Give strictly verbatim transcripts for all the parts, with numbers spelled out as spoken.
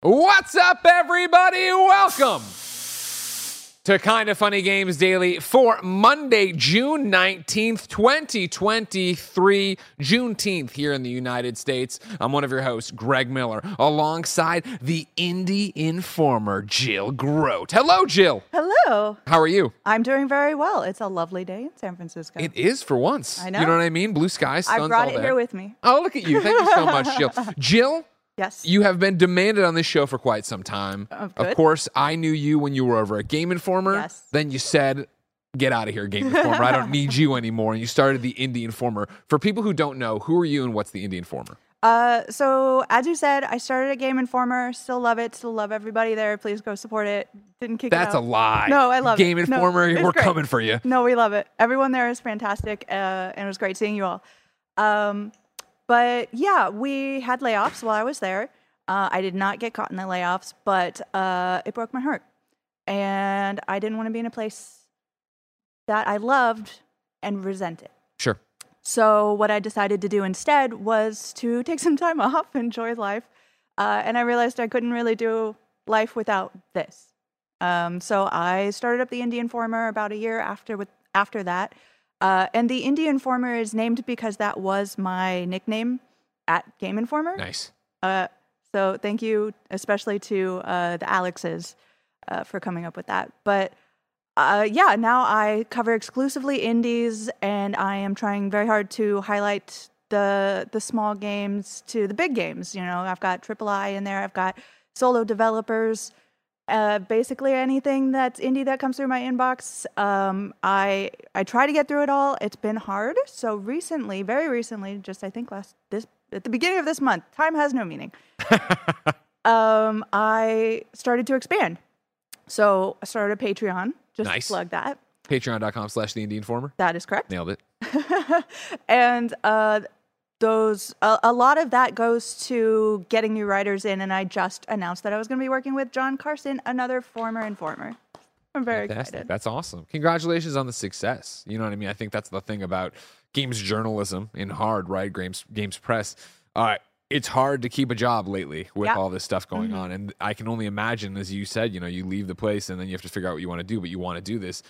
What's up, everybody? Welcome to Kinda Funny Games Daily for Monday, June nineteenth, twenty twenty-three, Juneteenth here in the United States. I'm one of your hosts, Greg Miller, alongside the Indie Informer, Jill Grodt. Hello, Jill. Hello. How are you? I'm doing very well. It's a lovely day in San Francisco. It is for once. I know. You know what I mean? Blue skies, sun's all day. I brought it here with me. Oh, look at you. Thank you so much, Jill. Jill? Yes. You have been demanded on this show for quite some time. Oh, of course, I knew you when you were over at Game Informer. Yes. Then you said, get out of here, Game Informer. I don't need you anymore. And you started the Indie Informer. For people who don't know, who are you and what's the Indie Informer? Uh, so, as you said, I started at Game Informer. Still love it. Still love everybody there. Please go support it. Didn't kick That's it out. That's a lie. No, I love Game it. Game Informer, no, we're great. Coming for you. No, we love it. Everyone there is fantastic. Uh, and it was great seeing you all. Um... But yeah, we had layoffs while I was there. Uh, I did not get caught in the layoffs, but uh, it broke my heart. And I didn't want to be in a place that I loved and resent it. Sure. So what I decided to do instead was to take some time off, enjoy life. Uh, and I realized I couldn't really do life without this. Um, so I started up the Indie Informer about a year after with, after that. Uh, and the Indie Informer is named because that was my nickname at Game Informer. Nice. Uh, so thank you, especially to uh, the Alexes uh, for coming up with that. But uh, yeah, now I cover exclusively indies, and I am trying very hard to highlight the the small games to the big games. You know, I've got triple I in there. I've got solo developers. Uh, basically anything that's indie that comes through my inbox, um, I I try to get through it all. It's been hard. So recently, very recently, just I think last this at the beginning of this month, time has no meaning. um, I started to expand. So I started a Patreon. Just nice. Plug that. Patreon.com slash The Indie Informer. That is correct. Nailed it. and uh, those a, a lot of that goes to getting new writers in, and I just announced that I was going to be working with John Carson, another former Informer. I'm very Fantastic. Excited. That's awesome. Congratulations on the success. You know what I mean? I think that's the thing about games journalism in hard, right? Games, games press. Uh, it's hard to keep a job lately with yeah. all this stuff going mm-hmm. on, and I can only imagine, as you said, you know, you leave the place and then you have to figure out what you want to do, but you want to do this.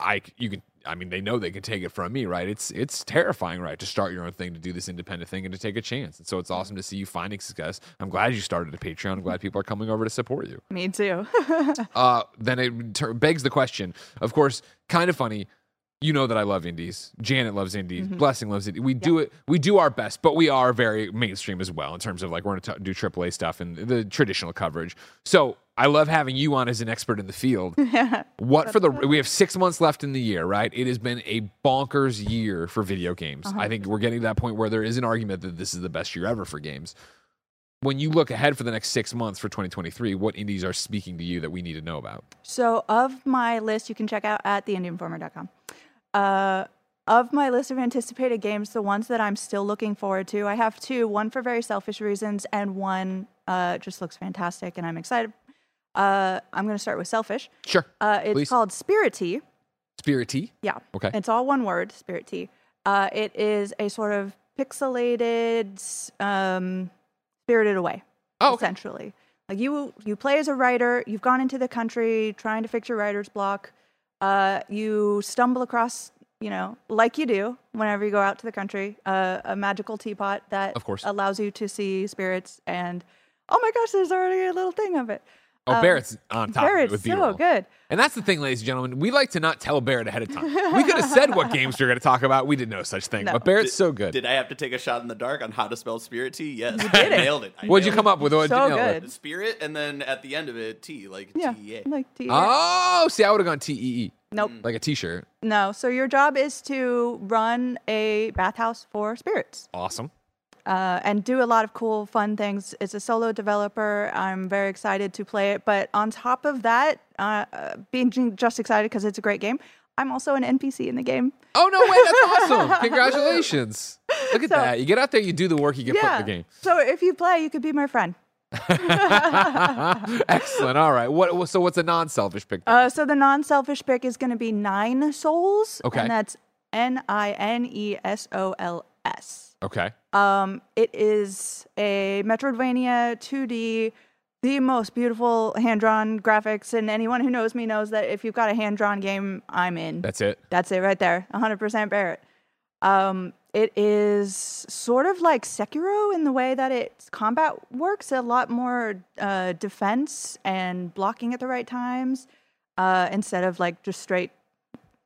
I you can. I mean, they know they can take it from me, right? It's it's terrifying, right, to start your own thing, to do this independent thing, and to take a chance. And so it's awesome to see you finding success. I'm glad you started a Patreon. I'm glad people are coming over to support you. Me too. uh, then it ter- begs the question, of course, Kinda Funny. You know that I love indies. Janet loves indies. Mm-hmm. Blessing loves indies. We yeah. do it. We do our best, but we are very mainstream as well in terms of like we're going to do triple A stuff and the traditional coverage. So I love having you on as an expert in the field. Yeah. What for the? We have six months left in the year, right? It has been a bonkers year for video games. Uh-huh. I think we're getting to that point where there is an argument that this is the best year ever for games. When you look ahead for the next six months for twenty twenty-three, what indies are speaking to you that we need to know about? So of my list, you can check out at the indie informer dot com. Uh, of my list of anticipated games, the ones that I'm still looking forward to, I have two, one for very selfish reasons and one uh, just looks fantastic and I'm excited. Uh, I'm going to start with selfish. Sure. Uh, it's Please. Called Spirity. Spirity? Yeah. Okay. It's all one word, Spirity. Uh, it is a sort of pixelated, um, Spirited Away, oh, okay. essentially. Like you you play as a writer, you've gone into the country trying to fix your writer's block. Uh, you stumble across, you know, like you do whenever you go out to the country, uh, a magical teapot that of course. Allows you to see spirits. And oh my gosh, there's already a little thing of it. Oh, um, Barrett's on top Barrett's of it. Barrett's so good. And that's the thing, ladies and gentlemen. We like to not tell Barrett ahead of time. We could have said what games we were going to talk about. We did no such thing. No. But Barrett's did, so good. Did I have to take a shot in the dark on how to spell Spirity? Yes. You did I it. Nailed it. I What'd nailed you come it. Up with? So nailed good. It. Spirit, and then at the end of it, T, like yeah, T E A. Like T E A. Oh, see, I would have gone T E E. Nope. Like a t-shirt. No. So your job is to run a bathhouse for spirits. Awesome. Uh, and do a lot of cool, fun things. It's a solo developer. I'm very excited to play it. But on top of that, uh, being just excited because it's a great game, I'm also an N P C in the game. Oh, no way. That's awesome. Congratulations. Look at so, that. You get out there, you do the work, you get yeah. put in the game. So if you play, you could be my friend. Excellent. All right. What? So what's a non-selfish pick? Uh, so the non-selfish pick is going to be Nine Sols. Okay. And that's N I N E S O L S. Okay. Um, it is a Metroidvania two D, the most beautiful hand-drawn graphics. And anyone who knows me knows that if you've got a hand-drawn game, I'm in. That's it. That's it right there. one hundred percent Barrett. Um, it is sort of like Sekiro in the way that its combat works, a lot more uh, defense and blocking at the right times uh, instead of like just straight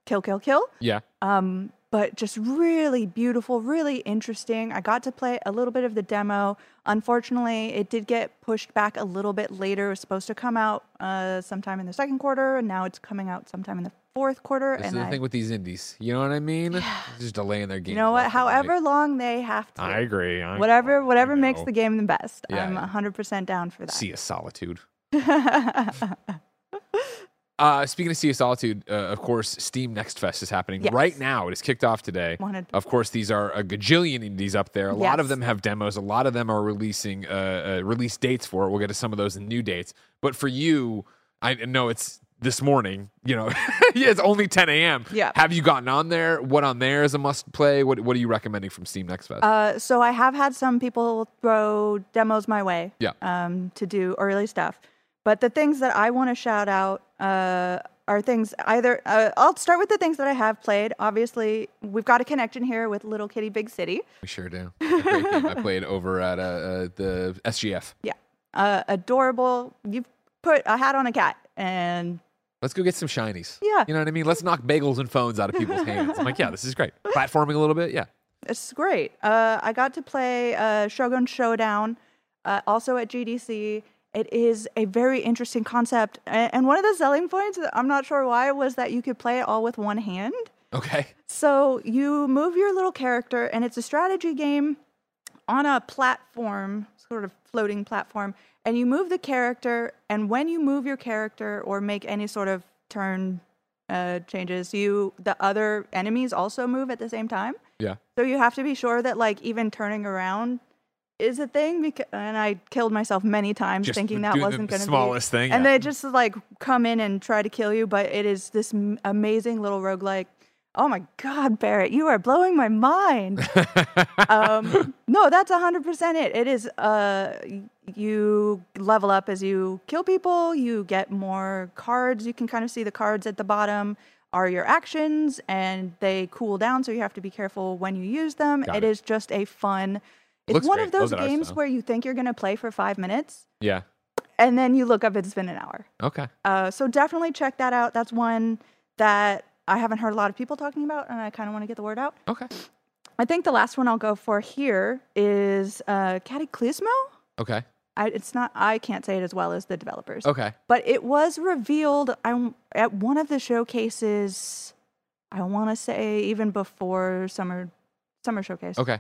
kill, kill, kill. Yeah. Um, but just really beautiful, really interesting. I got to play a little bit of the demo. Unfortunately, it did get pushed back a little bit later. It was supposed to come out uh, sometime in the second quarter, and now it's coming out sometime in the fourth quarter. This and is the I, thing with these indies. You know what I mean? Yeah. Just delaying their game. You know what? However like, long they have to. I agree. I whatever whatever know. makes the game the best. Yeah, I'm one hundred percent down for that. Sea of Solitude. Uh, speaking of Sea of Solitude, uh, of course, Steam Next Fest is happening yes. right now. It is kicked off today. one hundred percent. Of course, these are a gajillion indies up there. A yes. lot of them have demos. A lot of them are releasing uh, uh, release dates for it. We'll get to some of those in new dates. But for you, I know it's this morning. You know, it's only ten a.m. Yeah. Have you gotten on there? What on there is a must play? What What are you recommending from Steam Next Fest? Uh, so I have had some people throw demos my way. Yeah. Um, to do early stuff. But the things that I want to shout out uh, are things either... Uh, I'll start with the things that I have played. Obviously, we've got a connection here with Little Kitty, Big City. We sure do. I played over at uh, uh, the S G F. Yeah. Uh, adorable. You've put a hat on a cat and... Let's go get some shinies. Yeah. You know what I mean? Let's knock bagels and phones out of people's hands. I'm like, yeah, this is great. Platforming a little bit, yeah. It's great. Uh, I got to play uh, Shogun Showdown, uh, also at G D C. It is a very interesting concept. And one of the selling points, I'm not sure why, was that you could play it all with one hand. Okay. So you move your little character, and it's a strategy game on a platform, sort of floating platform, and you move the character, and when you move your character or make any sort of turn uh, changes, you the other enemies also move at the same time. Yeah. So you have to be sure that, like, even turning around is a thing, because, and I killed myself many times just thinking that wasn't going to be the smallest thing. And yeah. they just like come in and try to kill you, but it is this m- amazing little roguelike. Oh my God, Barrett, you are blowing my mind. um, no, that's one hundred percent it. It is, uh, you level up as you kill people, you get more cards. You can kind of see the cards at the bottom are your actions, and they cool down, so you have to be careful when you use them. Got it, it is just a fun... It's one great. of those, those games where you think you're going to play for five minutes. Yeah. And then you look up, it's been an hour. Okay. Uh, so definitely check that out. That's one that I haven't heard a lot of people talking about, and I kind of want to get the word out. Okay. I think the last one I'll go for here is uh, Cataclysmo. Okay. I, it's not, I can't say it as well as the developers. Okay. But it was revealed I, at one of the showcases, I want to say even before summer, summer showcase. Okay.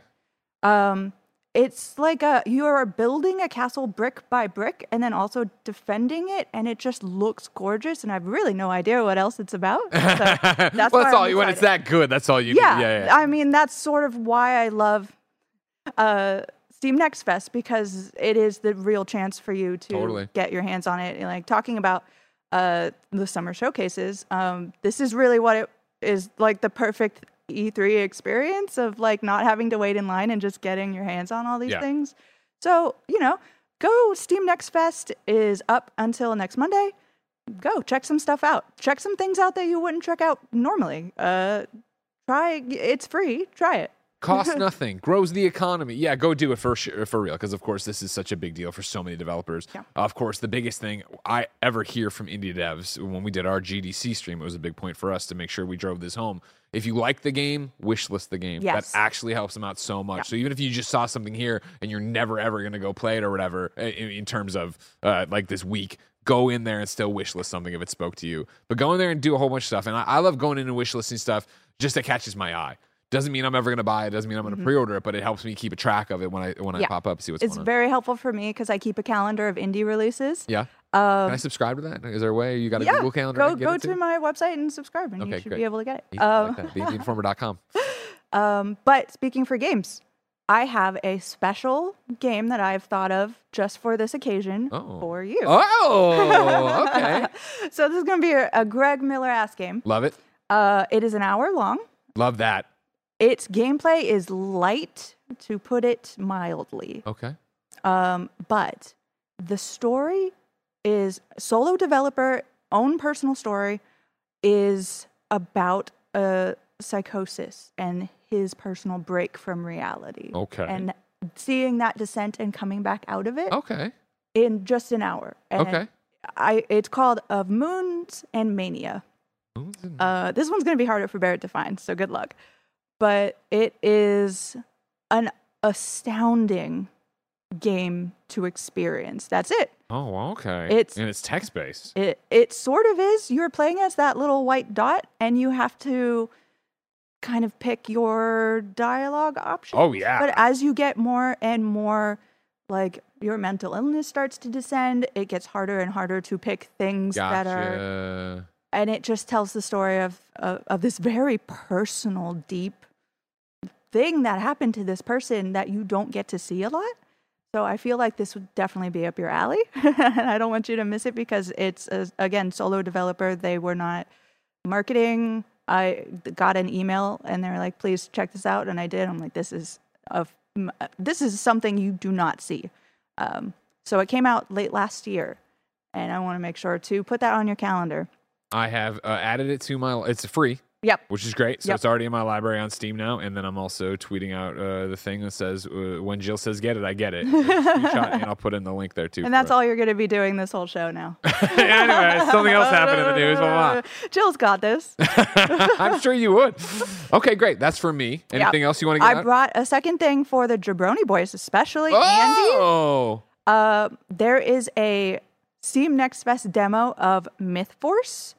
Um. It's like a, you are building a castle brick by brick and then also defending it, and it just looks gorgeous, and I have really no idea what else it's about. So that's well, that's all you, when it's that good, that's all you yeah, need. Yeah, yeah, I mean, that's sort of why I love uh, Steam Next Fest, because it is the real chance for you to totally. get your hands on it. And like talking about uh, the summer showcases, um, this is really what it is, like the perfect E three experience of like not having to wait in line and just getting your hands on all these yeah. things. So, you know, go. Steam Next Fest is up until next Monday. Go check some stuff out. Check some things out that you wouldn't check out normally. Uh, try it's free. Try it. Costs nothing. Grows the economy. Yeah, go do it for sure, for real. Because of course, this is such a big deal for so many developers. Yeah. Of course, the biggest thing I ever hear from indie devs when we did our G D C stream, it was a big point for us to make sure we drove this home. If you like the game, wishlist the game. Yes. That actually helps them out so much. Yeah. So even if you just saw something here and you're never, ever going to go play it or whatever, in, in terms of uh, like this week, go in there and still wishlist something if it spoke to you. But go in there and do a whole bunch of stuff. And I, I love going in and wishlisting stuff just that catches my eye. Doesn't mean I'm ever going to buy it. Doesn't mean I'm going to mm-hmm. pre-order it, but it helps me keep a track of it when I when yeah. I pop up, see what's it's going on. It's very helpful for me because I keep a calendar of indie releases. Yeah. Um, Can I subscribe to that? Is there a way you got a yeah, Google calendar? Go, go to my website and subscribe, and okay, you should great. be able to get it. Um, like Indie Informer dot com. Um, but speaking for games, I have a special game that I've thought of just for this occasion oh. for you. Oh, okay. So this is going to be a, a Greg Miller-ass game. Love it. Uh, it is an hour long. Love that. Its gameplay is light, to put it mildly. Okay. Um, but the story is solo developer, own personal story, is about a psychosis and his personal break from reality. Okay. And seeing that descent and coming back out of it. Okay. In just an hour. And okay. I, it's called Of Moons and Mania. Moons and Mania. Uh, this one's going to be harder for Barrett to find, so good luck. But it is an astounding game to experience. That's it. Oh, okay. It's, and it's text-based. It it sort of is. You're playing as that little white dot, and you have to kind of pick your dialogue options. Oh, yeah. But as you get more and more, like, your mental illness starts to descend, it gets harder and harder to pick things gotcha. that are... And it just tells the story of, of, of this very personal, deep thing that happened to this person that you don't get to see a lot. So I feel like this would definitely be up your alley. And I don't want you to miss it because it's, a, again, solo developer. They were not marketing. I got an email and they were like, please check this out. And I did. I'm like, this is a, this is something you do not see. Um, so it came out late last year. And I want to make sure to put that on your calendar. I have uh, added it to my... It's free. Yep. Which is great. So yep. it's already in my library on Steam now. And then I'm also tweeting out uh, the thing that says, uh, when Jill says get it, I get it. Shot, and I'll put in the link there too. And that's it. All you're going to be doing this whole show now. Anyway, something else happened in the news. Blah, blah. Jill's got this. I'm sure you would. Okay, great. That's for me. Anything yep. else you want to get I out? Brought a second thing for the Jabroni Boys, especially oh! Andy. Uh, there is a Steam Next Fest demo of MythForce,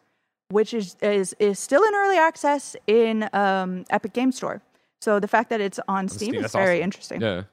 which is, is is still in early access in um, Epic Games Store. So the fact that it's on Steam, Steam is very awesome. Interesting. Yeah.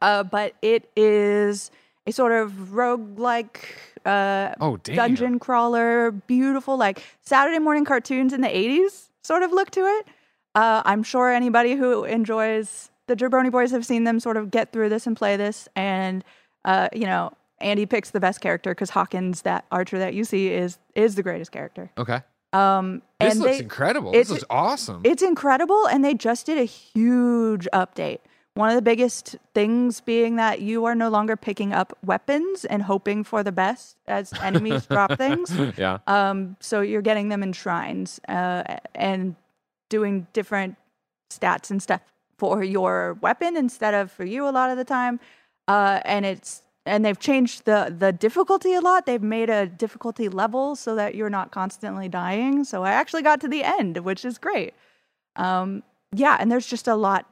Uh, but it is a sort of roguelike uh, oh, dungeon crawler, beautiful, like Saturday morning cartoons in the eighties sort of look to it. Uh, I'm sure anybody who enjoys the Jabroni Boys have seen them sort of get through this and play this. And, uh, you know, Andy picks the best character because Hawkins, that archer that you see, is is the greatest character. Okay. Um, this and looks they, incredible. This looks awesome. It's incredible, and they just did a huge update. One of the biggest things being that you are no longer picking up weapons and hoping for the best as enemies drop things. Yeah. Um, so you're getting them in shrines uh, and doing different stats and stuff for your weapon instead of for you a lot of the time. Uh, and it's And they've changed the, the difficulty a lot. They've made a difficulty level so that you're not constantly dying. So I actually got to the end, which is great. Um, yeah, and there's just a lot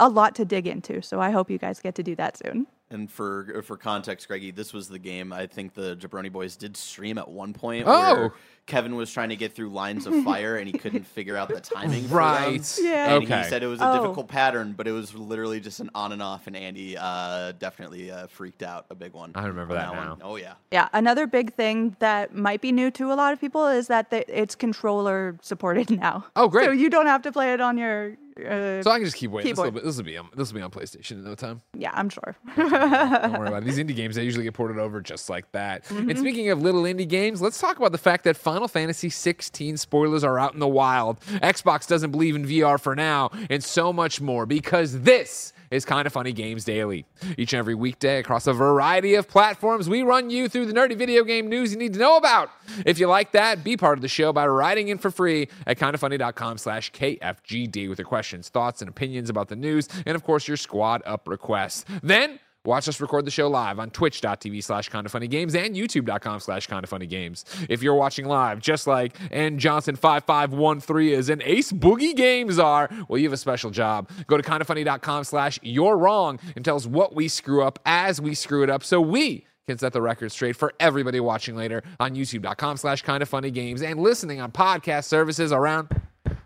a lot to dig into. So I hope you guys get to do that soon. And for for context, Greggy, this was the game I think the Jabroni Boys did stream at one point oh. where Kevin was trying to get through lines of fire and he couldn't figure out the timing. Right. For them. Yeah. And okay. he said it was a oh. difficult pattern, but it was literally just an on and off. And Andy uh, definitely uh, freaked out a big one. I remember that, that now. One. Oh, yeah. Yeah. Another big thing that might be new to a lot of people is that the, it's controller supported now. Oh, great. So you don't have to play it on your... Uh, so I can just keep waiting. This will be on, this will be on PlayStation in no time. Yeah, I'm sure. Don't worry about it. These indie games, they usually get ported over just like that. Mm-hmm. And speaking of little indie games, let's talk about the fact that Final Fantasy sixteen spoilers are out in the wild. Xbox doesn't believe in V R for now, and so much more, because this is Kinda Funny Games Daily. Each and every weekday across a variety of platforms, we run you through the nerdy video game news you need to know about. If you like that, be part of the show by writing in for free at kinda funny dot com slash K F G D with your questions, thoughts, and opinions about the news, and of course your squad up requests. Then watch us record the show live on twitch dot t v slash kinda funny games and youtube dot com slash kinda funny games. If you're watching live, just like N Johnson five five one three is and Ace Boogie Games are, well, you have a special job. Go to kinda funny dot com slash you're wrong and tell us what we screw up as we screw it up so we can set the record straight for everybody watching later on youtube.com slash kind of funny games and listening on podcast services around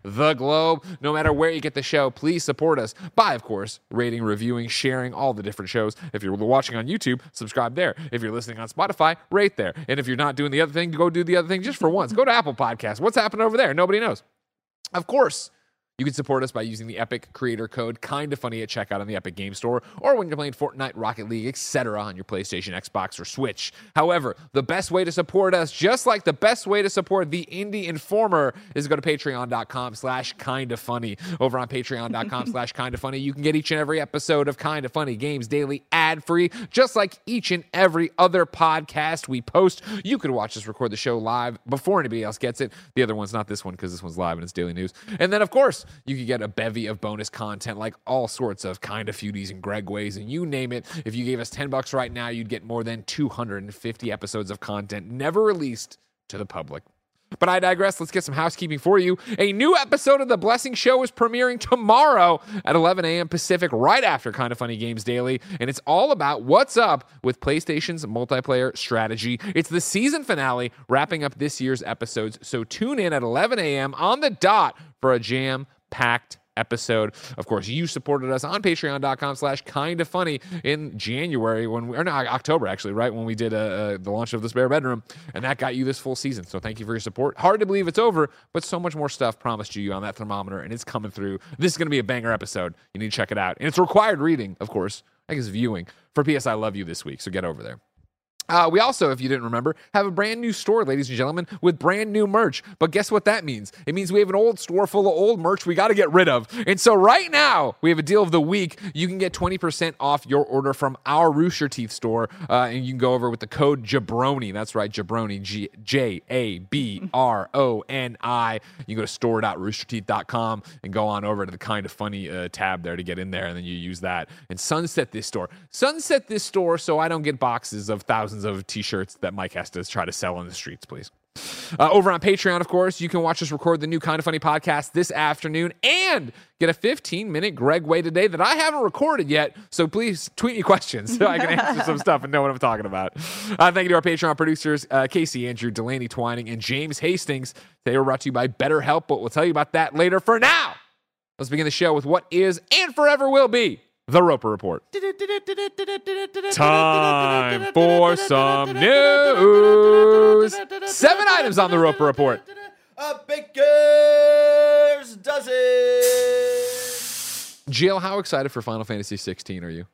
the globe. No matter where you get the show, please support us by, of course, rating, reviewing, sharing all the different shows. If you're watching on YouTube, subscribe there. If you're listening on Spotify, rate there. And if you're not doing the other thing, go do the other thing just for once. Go to Apple Podcasts. What's happening over there? Nobody knows. Of course, you can support us by using the Epic creator code Kinda Funny at checkout on the Epic Game Store, or when you're playing Fortnite, Rocket League, et cetera on your PlayStation, Xbox, or Switch. However, the best way to support us, just like the best way to support the Indie Informer, is to go to patreon.com slash Kinda Funny. Over on patreon.com slash Kinda Funny, you can get each and every episode of Kinda Funny Games daily ad-free, just like each and every other podcast we post. You could watch us record the show live before anybody else gets it. The other one's not this one, because this one's live and it's daily news. And then, of course, you can get a bevy of bonus content like all sorts of Kinda Feudies and Gregways and you name it. If you gave us ten bucks right now, you'd get more than two hundred fifty episodes of content never released to the public. But I digress. Let's get some housekeeping for you. A new episode of The Blessing Show is premiering tomorrow at eleven a.m. Pacific, right after Kinda Funny Games Daily, and it's all about what's up with PlayStation's multiplayer strategy. It's the season finale, wrapping up this year's episodes, so tune in at eleven a.m. on the dot for a jam packed episode. Of course, you supported us on patreon.com slash kind of funny in January when we, or no, October actually, right? When we did uh, uh, the launch of The Spare Bedroom, and that got you this full season. So thank you for your support. Hard to believe it's over, but so much more stuff promised you on that thermometer, and it's coming through. This is going to be a banger episode. You need to check it out. And it's required reading, of course, I guess viewing for P S I Love You this week. So get over there. Uh, we also, if you didn't remember, have a brand new store, ladies and gentlemen, with brand new merch. But guess what that means? It means we have an old store full of old merch we got to get rid of. And so right now, we have a deal of the week. You can get twenty percent off your order from our Rooster Teeth store. Uh, and you can go over with the code JABRONI. That's right, JABRONI, G- J A B R O N I. You can go to store dot rooster teeth dot com and go on over to the Kinda Funny uh, tab there to get in there. And then you use that and sunset this store. Sunset this store so I don't get boxes of thousands of t-shirts that Mike has to try to sell on the streets, please. Uh, over on Patreon, of course, you can watch us record the new Kinda Funny podcast this afternoon and get a fifteen-minute Gregway today that I haven't recorded yet, so please tweet me questions so I can answer some stuff and know what I'm talking about. Uh, thank you to our Patreon producers, uh, Casey, Andrew, Delaney Twining, and James Hastings. They were brought to you by BetterHelp, but we'll tell you about that later. For now, let's begin the show with what is and forever will be The Roper Report. Time for some news. Seven items on The Roper Report. A baker's dozen. Jill, how excited for Final Fantasy sixteen are you?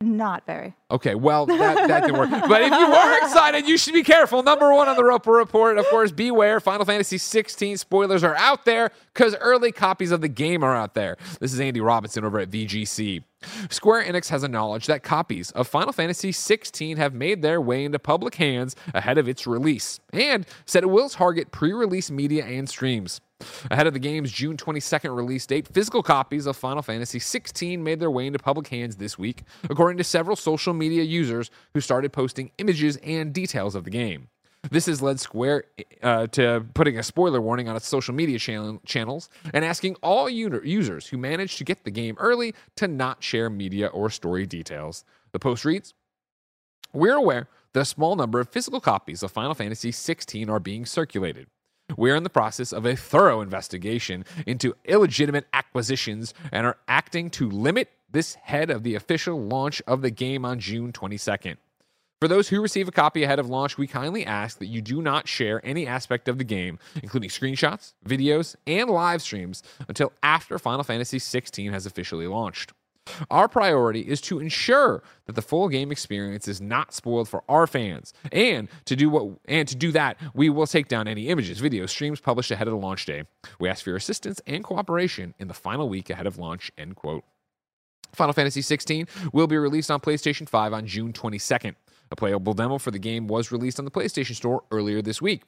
Not very. Okay, well, that, that didn't work. But if you were excited, you should be careful. Number one on the Roper Report, of course, beware. Final Fantasy sixteen spoilers are out there because early copies of the game are out there. This is Andy Robinson over at V G C. Square Enix has acknowledged that copies of Final Fantasy sixteen have made their way into public hands ahead of its release and said it will target pre-release media and streams. Ahead of the game's June twenty-second release date, physical copies of Final Fantasy sixteen made their way into public hands this week, according to several social media users who started posting images and details of the game. This has led Square uh, to putting a spoiler warning on its social media channel- channels and asking all user- users who managed to get the game early to not share media or story details. The post reads, "We're aware that a small number of physical copies of Final Fantasy sixteen are being circulated. We're in the process of a thorough investigation into illegitimate acquisitions and are acting to limit this ahead of the official launch of the game on June twenty-second. For those who receive a copy ahead of launch, we kindly ask that you do not share any aspect of the game, including screenshots, videos, and live streams, until after Final Fantasy sixteen has officially launched. Our priority is to ensure that the full game experience is not spoiled for our fans, and to do what and to do that, we will take down any images, videos, streams published ahead of the launch day. We ask for your assistance and cooperation in the final week ahead of launch." End quote. Final Fantasy sixteen will be released on PlayStation five on June twenty-second. A playable demo for the game was released on the PlayStation Store earlier this week.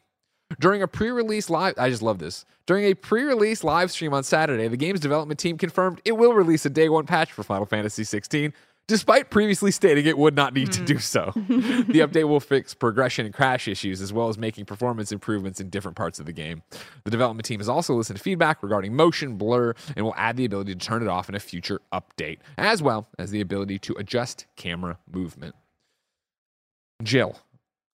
During a pre-release live, I just love this. During a pre-release live stream on Saturday, the game's development team confirmed it will release a day one patch for Final Fantasy sixteen, despite previously stating it would not need mm. to do so. The update will fix progression and crash issues, as well as making performance improvements in different parts of the game. The development team has also listened to feedback regarding motion blur and will add the ability to turn it off in a future update, as well as the ability to adjust camera movement. Jill.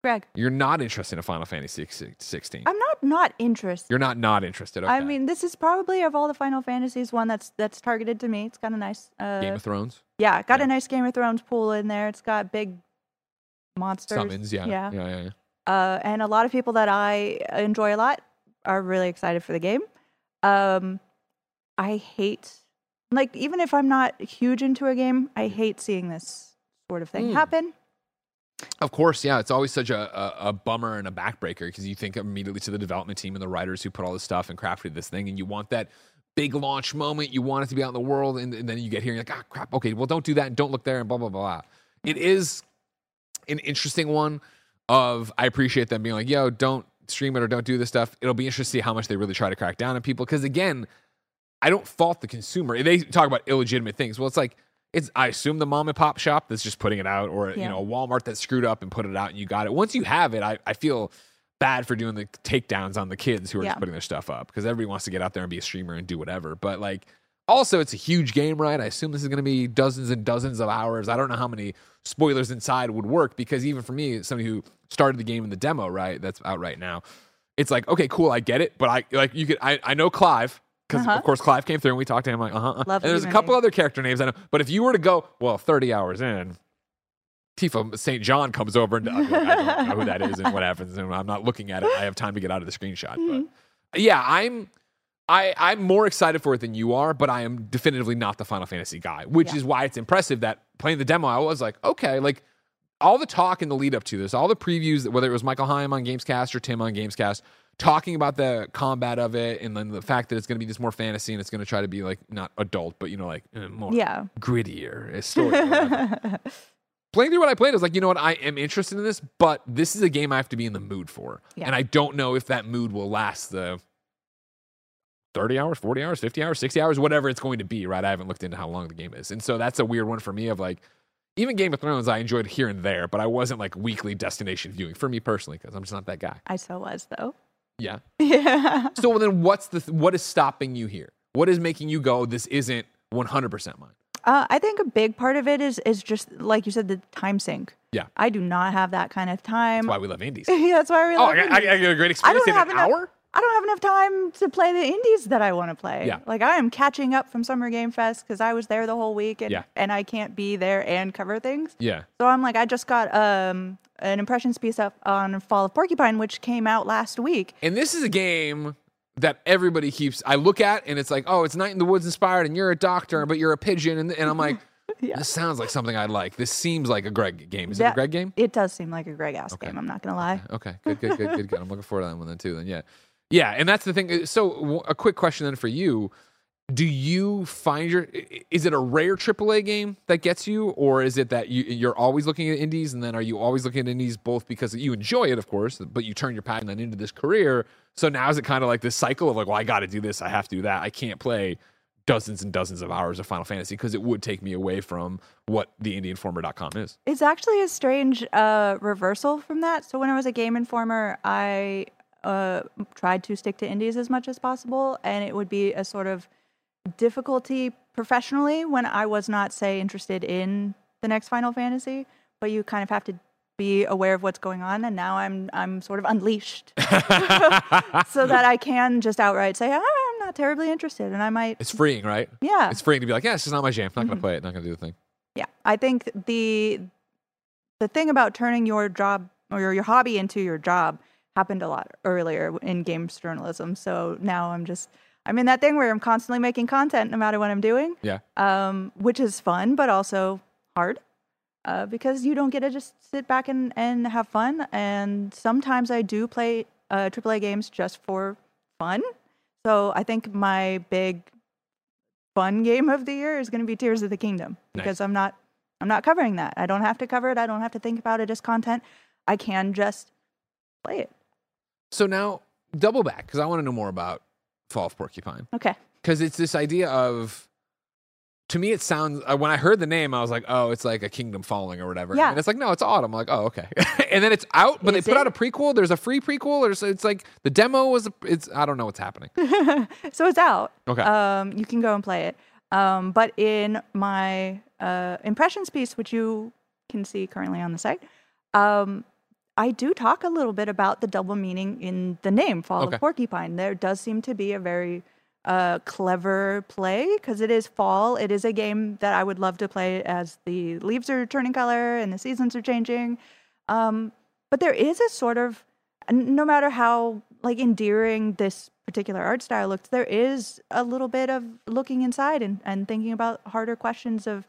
Greg. You're not interested in Final Fantasy sixteen. I'm not not interested. You're not not interested. Okay. I mean, this is probably of all the Final Fantasies one that's that's targeted to me. It's got a nice... Uh, Game of Thrones? Yeah, got yeah. a nice Game of Thrones pool in there. It's got big monsters. Summons, yeah. Yeah, yeah, yeah. yeah. Uh, and a lot of people that I enjoy a lot are really excited for the game. Um, I hate... Like, even if I'm not huge into a game, I hate seeing this sort of thing mm. happen. Of course, yeah. It's always such a, a, a bummer and a backbreaker because you think immediately to the development team and the writers who put all this stuff and crafted this thing, and you want that big launch moment. You want it to be out in the world, and, and then you get here and you're like, ah, crap, okay, well, don't do that and don't look there and blah, blah, blah. It is an interesting one of I appreciate them being like, yo, don't stream it or don't do this stuff. It'll be interesting to see how much they really try to crack down on people because, again, I don't fault the consumer. They talk about illegitimate things. Well, it's like, It's, I assume, the mom and pop shop that's just putting it out, or yeah. you know, a Walmart that screwed up and put it out and you got it. Once you have it, I, I feel bad for doing the takedowns on the kids who are yeah. just putting their stuff up because everybody wants to get out there and be a streamer and do whatever. But like, also, it's a huge game, right? I assume this is going to be dozens and dozens of hours. I don't know how many spoilers inside would work because even for me, somebody who started the game in the demo, right, that's out right now, it's like, okay, cool, I get it, but I like you could, I, I know Clive. Because, uh-huh. of course, Clive came through and we talked to him. I'm like, uh-huh. Love and there's a couple name. other character names I know. But if you were to go, well, thirty hours in, Tifa Saint John comes over and like, I don't know who that is and what happens. And I'm not looking at it. I have time to get out of the screenshot. Mm-hmm. But yeah, I'm I, I'm more excited for it than you are, but I am definitively not the Final Fantasy guy, which yeah. is why it's impressive that playing the demo, I was like, okay, like all the talk in the lead up to this, all the previews, whether it was Michael Haim on Gamescast or Tim on Gamescast, talking about the combat of it and then the fact that it's going to be just more fantasy and it's going to try to be like not adult, but you know, like more yeah. grittier story. Playing through what I played, I was like, you know what? I am interested in this, but this is a game I have to be in the mood for. Yeah. And I don't know if that mood will last the thirty hours, forty hours, fifty hours, sixty hours, whatever it's going to be, right? I haven't looked into how long the game is. And so that's a weird one for me of like, even Game of Thrones, I enjoyed here and there, but I wasn't like weekly destination viewing for me personally, because I'm just not that guy. I so was though. Yeah. Yeah. So then what's the, th- what is stopping you here? What is making you go, this isn't one hundred percent mine? Uh, I think a big part of it is, is just, like you said, the time sink. Yeah. I do not have that kind of time. That's why we love indies. Yeah, that's why we love oh, indies. Oh, I, I, I get a great experience in an enough, hour? I don't have enough time to play the indies that I want to play. Yeah. Like, I am catching up from Summer Game Fest because I was there the whole week and, yeah. and I can't be there and cover things. Yeah. So I'm like, I just got... um. an impressions piece up on Fall of Porcupine, which came out last week. And this is a game that everybody keeps, I look at and it's like, oh, it's Night in the Woods inspired and you're a doctor, but you're a pigeon. And, and I'm like, yeah. this sounds like something I'd like. This seems like a Greg game. Is that, it a Greg game? It does seem like a Greg ass okay. game. I'm not going to lie. Okay. Good, good, good, good, good. I'm looking forward to that one then too. Then yeah. Yeah. And that's the thing. So a quick question then for you. Do you find your, is it a rare triple A game that gets you, or is it that you, you're always looking at indies, and then are you always looking at indies both because you enjoy it, of course, but you turn your passion then into this career, so now is it kind of like this cycle of like, well, I got to do this, I have to do that, I can't play dozens and dozens of hours of Final Fantasy because it would take me away from what the Indie Informer dot com is. It's actually a strange uh, reversal from that. So when I was a Game Informer, I uh, tried to stick to indies as much as possible, and it would be a sort of difficulty professionally when I was not, say, interested in the next Final Fantasy, but you kind of have to be aware of what's going on, and now I'm I'm sort of unleashed so that I can just outright say, oh, I'm not terribly interested, and I might... It's freeing, right? Yeah. It's freeing to be like, yeah, it's just not my jam. I'm not mm-hmm. going to play it. I'm not going to do the thing. Yeah. I think the the thing about turning your job or your, your hobby into your job happened a lot earlier in games journalism, so now I'm just... I'm in that thing where I'm constantly making content no matter what I'm doing, yeah. um, which is fun, but also hard uh, because you don't get to just sit back and, and have fun. And sometimes I do play uh, triple A games just for fun. So I think my big fun game of the year is going to be Tears of the Kingdom because nice. I'm not I'm not covering that. I don't have to cover it. I don't have to think about it as content. I can just play it. So now double back because I want to know more about Fall of Porcupine. Okay. Because it's this idea of, to me, it sounds, when I heard the name, I was like, oh, it's like a kingdom falling or whatever. Yeah. And it's like, no, it's autumn. I'm like, oh, okay. And then it's out, but Is they put it? out a prequel. There's a free prequel. Or so it's like the demo was, a, it's, I don't know what's happening. So it's out. Okay. Um, you can go and play it. Um, but in my uh, impressions piece, which you can see currently on the site, Um, I do talk a little bit about the double meaning in the name, Fall okay. of Porcupine. There does seem to be a very uh, clever play, because it is fall. It is a game that I would love to play as the leaves are turning color and the seasons are changing. Um, but there is a sort of, no matter how like endearing this particular art style looks, there is a little bit of looking inside and, and thinking about harder questions of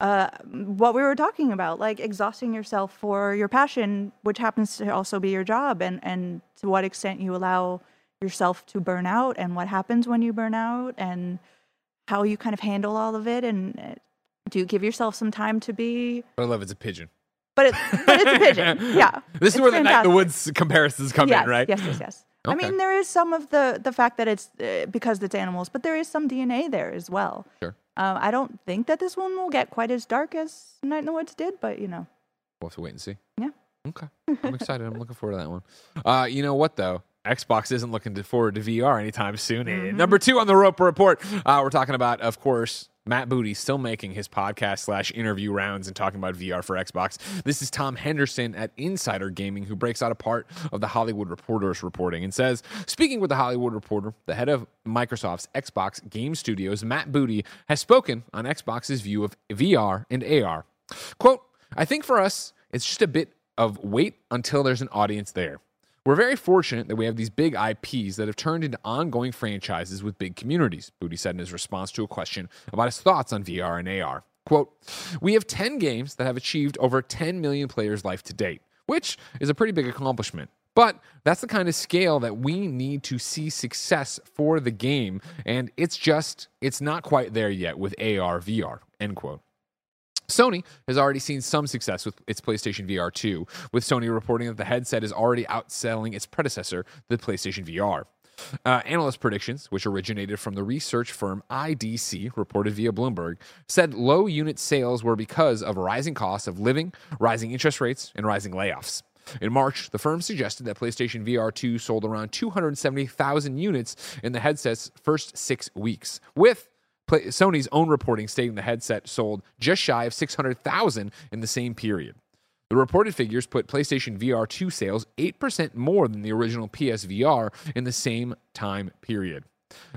Uh, what we were talking about, like exhausting yourself for your passion, which happens to also be your job, and, and to what extent you allow yourself to burn out, and what happens when you burn out, and how you kind of handle all of it, and do you give yourself some time to be... But I love it's a pigeon. But, it, but it's a pigeon, yeah. This is where the Night in the Woods comparisons come yes, in, right? Yes, yes, yes. Okay. I mean, there is some of the, the fact that it's uh, because it's animals, but there is some D N A there as well. Sure. Um, I don't think that this one will get quite as dark as Night in the Woods did, but, you know. We'll have to wait and see. Yeah. Okay. I'm excited. I'm looking forward to that one. Uh, you know what, though? Xbox isn't looking forward to V R anytime soon. Mm-hmm. Number two on the Roper Report, uh, we're talking about, of course, Matt Booty still making his podcast slash interview rounds and talking about V R for Xbox. This is Tom Henderson at Insider Gaming, who breaks out a part of the Hollywood Reporter's reporting and says, speaking with the Hollywood Reporter, the head of Microsoft's Xbox Game Studios, Matt Booty, has spoken on Xbox's view of V R and A R. Quote, I think for us, it's just a bit of wait until there's an audience there. We're very fortunate that we have these big I Ps that have turned into ongoing franchises with big communities, Booty said in his response to a question about his thoughts on V R and A R. Quote, we have ten games that have achieved over ten million players life to date, which is a pretty big accomplishment. But that's the kind of scale that we need to see success for the game, and it's just, it's not quite there yet with A R, V R, end quote. Sony has already seen some success with its PlayStation V R two, with Sony reporting that the headset is already outselling its predecessor, the PlayStation V R. Uh, analyst predictions, which originated from the research firm I D C, reported via Bloomberg, said low unit sales were because of rising costs of living, rising interest rates, and rising layoffs. In March, the firm suggested that PlayStation V R two sold around two hundred seventy thousand units in the headset's first six weeks, with Sony's own reporting stating the headset sold just shy of six hundred thousand in the same period. The reported figures put PlayStation V R two sales eight percent more than the original P S V R in the same time period.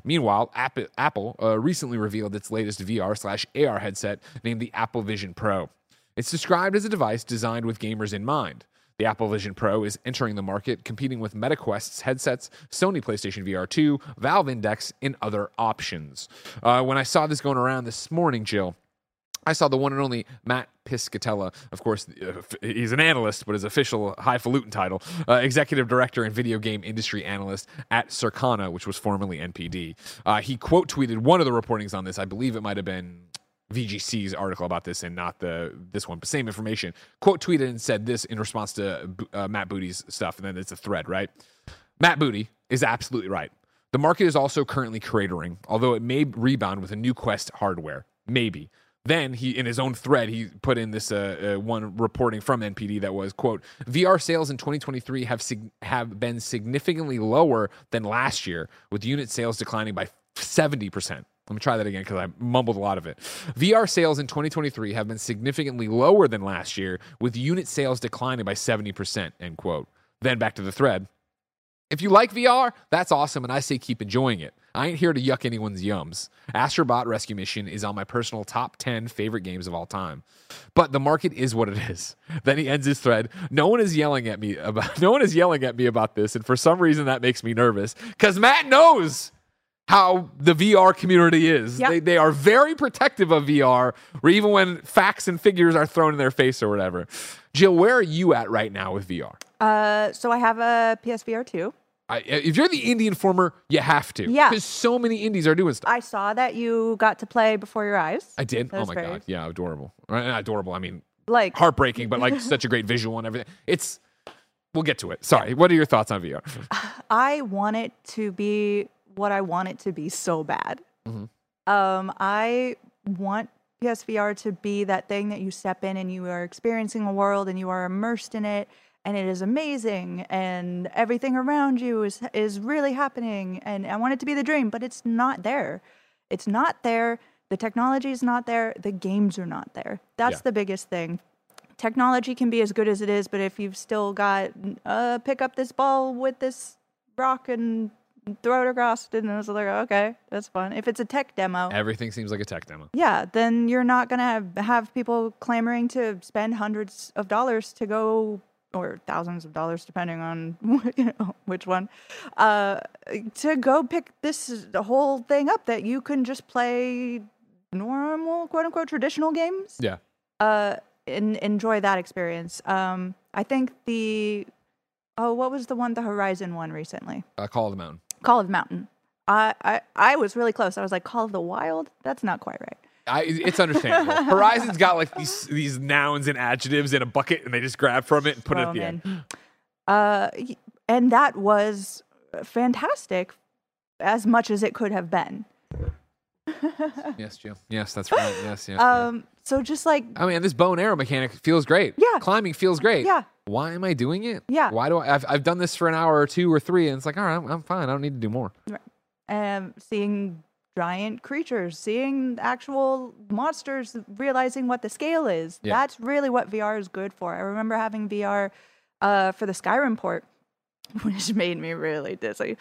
Meanwhile, Apple uh, recently revealed its latest V R slash A R headset named the Apple Vision Pro. It's described as a device designed with gamers in mind. The Apple Vision Pro is entering the market, competing with MetaQuest's headsets, Sony PlayStation V R two, Valve Index, and other options. Uh, when I saw this going around this morning, Jill, I saw the one and only Matt Piscatella, of course, uh, he's an analyst, but his official highfalutin title, uh, executive director and video game industry analyst at Circana, which was formerly N P D. Uh, he quote tweeted one of the reportings on this. I believe it might have been V G C's article about this and not the this one, but same information. Quote tweeted and said this in response to uh, Matt Booty's stuff, and then it's a thread, right? Matt Booty is absolutely right. The market is also currently cratering, although it may rebound with a new Quest hardware. Maybe. Then, he in his own thread, he put in this uh, uh, one reporting from N P D that was, quote, V R sales in twenty twenty-three have sig- have been significantly lower than last year, with unit sales declining by seventy percent. Let me try that again because I mumbled a lot of it. V R sales in twenty twenty-three have been significantly lower than last year, with unit sales declining by seventy percent, end quote. Then back to the thread. If you like V R, that's awesome, and I say keep enjoying it. I ain't here to yuck anyone's yums. Astro Bot Rescue Mission is on my personal top ten favorite games of all time. But the market is what it is. Then he ends his thread. No one is yelling at me about no one is yelling at me about this, and for some reason that makes me nervous. Cause Matt knows how the V R community is. Yep. They they are very protective of V R, or even when facts and figures are thrown in their face or whatever. Jill, where are you at right now with V R? Uh, so I have a P S V R two. I, if you're the Indie Informer, you have to. Yeah. Because so many indies are doing stuff. I saw that you got to play Before Your Eyes. I did? That oh, my great. God. Yeah, adorable. Not adorable. I mean, like heartbreaking, but like such a great visual and everything. It's, we'll get to it. Sorry. Yeah. What are your thoughts on V R? I want it to be what I want it to be so bad. Mm-hmm. Um, I want P S V R to be that thing that you step in and you are experiencing a world and you are immersed in it and it is amazing and everything around you is is really happening, and I want it to be the dream, but it's not there. It's not there. The technology is not there. The games are not there. That's yeah. the biggest thing. technology can be as good as it is, but if you've still got, uh, pick up this ball with this rock and throw it across, and it's like, okay, that's fun. If it's a tech demo. Everything seems like a tech demo. Yeah, then you're not going to have, have people clamoring to spend hundreds of dollars to go, or thousands of dollars, depending on you know, which one, uh, to go pick this the whole thing up that you can just play normal, quote-unquote, traditional games. Yeah. Uh, and enjoy that experience. Um, I think the, oh, what was the one, the Horizon one recently? Uh, Call of the Mountain. Call of the Mountain. I, I, I was really close. I was like, Call of the Wild? That's not quite right. I, it's understandable. Horizon's got like these these nouns and adjectives in a bucket, and they just grab from it and put Roman. It at the end. Uh, and that was fantastic, as much as it could have been. Yes, Jill. Yes, that's right. Yes, yes. Um, yeah. So just like, I mean, this bow and arrow mechanic feels great. Yeah, climbing feels great. Yeah. Why am I doing it? Yeah. Why do I? I've I've done this for an hour or two or three, and it's like, all right, I'm, I'm fine. I don't need to do more. Right. Um, seeing. Giant creatures, seeing actual monsters, realizing what the scale is. Yeah. That's really what V R is good for. I remember having V R uh, for the Skyrim port, which made me really dizzy.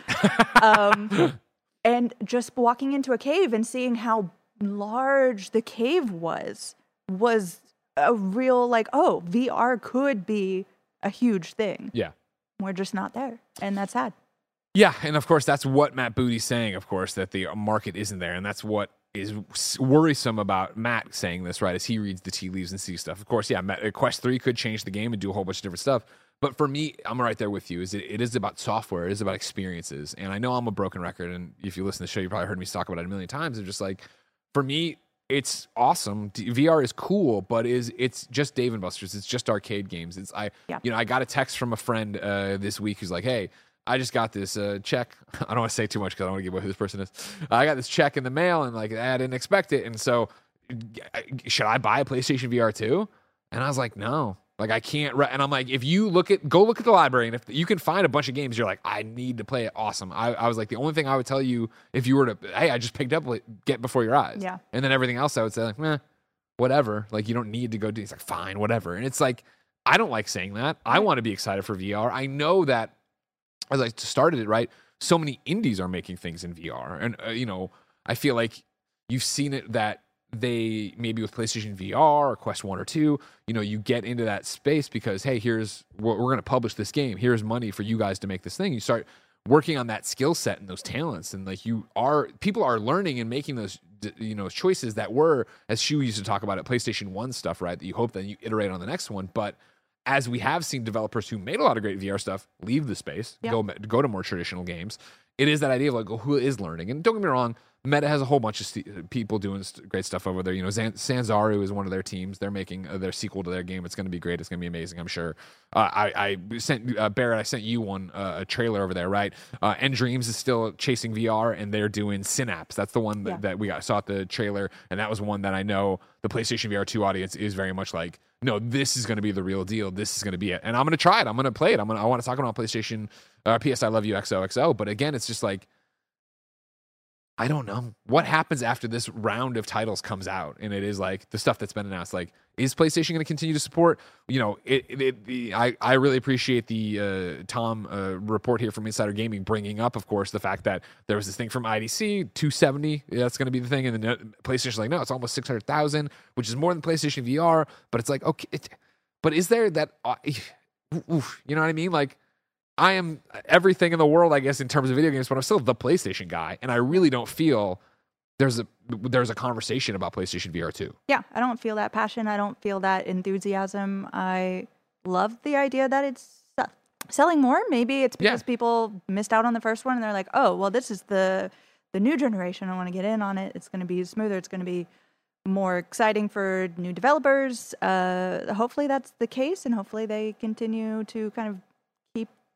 um, and just walking into a cave and seeing how large the cave was, was a real like, oh, V R could be a huge thing. Yeah. We're just not there. And that's sad. Yeah, and of course, that's what Matt Booty's saying, of course, that the market isn't there. And that's what is worrisome about Matt saying this, right, as he reads the tea leaves and sees stuff. Of course, yeah, Matt, Quest three could change the game and do a whole bunch of different stuff. But for me, I'm right there with you. Is it, it is about software. It is about experiences. And I know I'm a broken record. And if you listen to the show, you probably heard me talk about it a million times. It's just like, for me, it's awesome. V R is cool, but is it's just Dave and Buster's. It's just arcade games. It's I, yeah. you know, I got a text from a friend uh, this week who's like, hey, I just got this uh, check. I don't want to say too much because I don't want to give away who this person is. Uh, I got this check in the mail and like I didn't expect it. And so should I buy a PlayStation V R too? And I was like, no, like I can't. Re-. And I'm like, if you look at, go look at the library and if you can find a bunch of games, you're like, I need to play it. Awesome. I, I was like, the only thing I would tell you if you were to, hey, I just picked up, like, get Before Your Eyes. Yeah. And then everything else I would say like, meh, whatever. Like you don't need to go do it. It's like, fine, whatever. And it's like, I don't like saying that. I want to be excited for V R. I know that. As I started it, right, so many indies are making things in V R. And, uh, you know, I feel like you've seen it that they, maybe with PlayStation V R or Quest one or two, you know, you get into that space because, hey, here's, we're, we're going to publish this game. Here's money for you guys to make this thing. You start working on that skill set and those talents. And, like, you are, people are learning and making those, you know, choices that were, as Shu used to talk about it, PlayStation one stuff, right, that you hope that you iterate on the next one. But as we have seen developers who made a lot of great V R stuff leave the space, yeah. go go to more traditional games, it is that idea of like, well, who is learning? And don't get me wrong, Meta has a whole bunch of st- people doing st- great stuff over there. You know, Zan- Sanzaru is one of their teams. They're making uh, their sequel to their game. It's going to be great. It's going to be amazing, I'm sure. Uh, I, I sent, uh, Barrett, I sent you one, uh, a trailer over there, right? Uh, End Dreams is still chasing V R, and they're doing Synapse. That's the one that, yeah. that we got, saw at the trailer, and that was one that I know the PlayStation V R two audience is very much like, no, this is going to be the real deal. This is going to be it. And I'm going to try it. I'm going to play it. I'm going to, I want to talk about PlayStation, uh, P S I Love You X O X O. But again, it's just like, I don't know what happens after this round of titles comes out. And it is like the stuff that's been announced, like, is PlayStation going to continue to support? You know, it, it, it, the, I, I really appreciate the uh, Tom uh, report here from Insider Gaming bringing up, of course, the fact that there was this thing from I D C, two seventy, that's going to be the thing. And then PlayStation's like, no, it's almost six hundred thousand, which is more than PlayStation V R. But it's like, okay, it, but is there that, uh, oof, you know what I mean? Like, I am everything in the world, I guess, in terms of video games, but I'm still the PlayStation guy. And I really don't feel there's a there's a conversation about PlayStation V R two. Yeah, I don't feel that passion. I don't feel that enthusiasm. I love the idea that it's selling more. Maybe it's because yeah. people missed out on the first one and they're like, oh, well, this is the the new generation. I want to get in on it. It's going to be smoother. It's going to be more exciting for new developers. Uh, hopefully that's the case. And hopefully they continue to kind of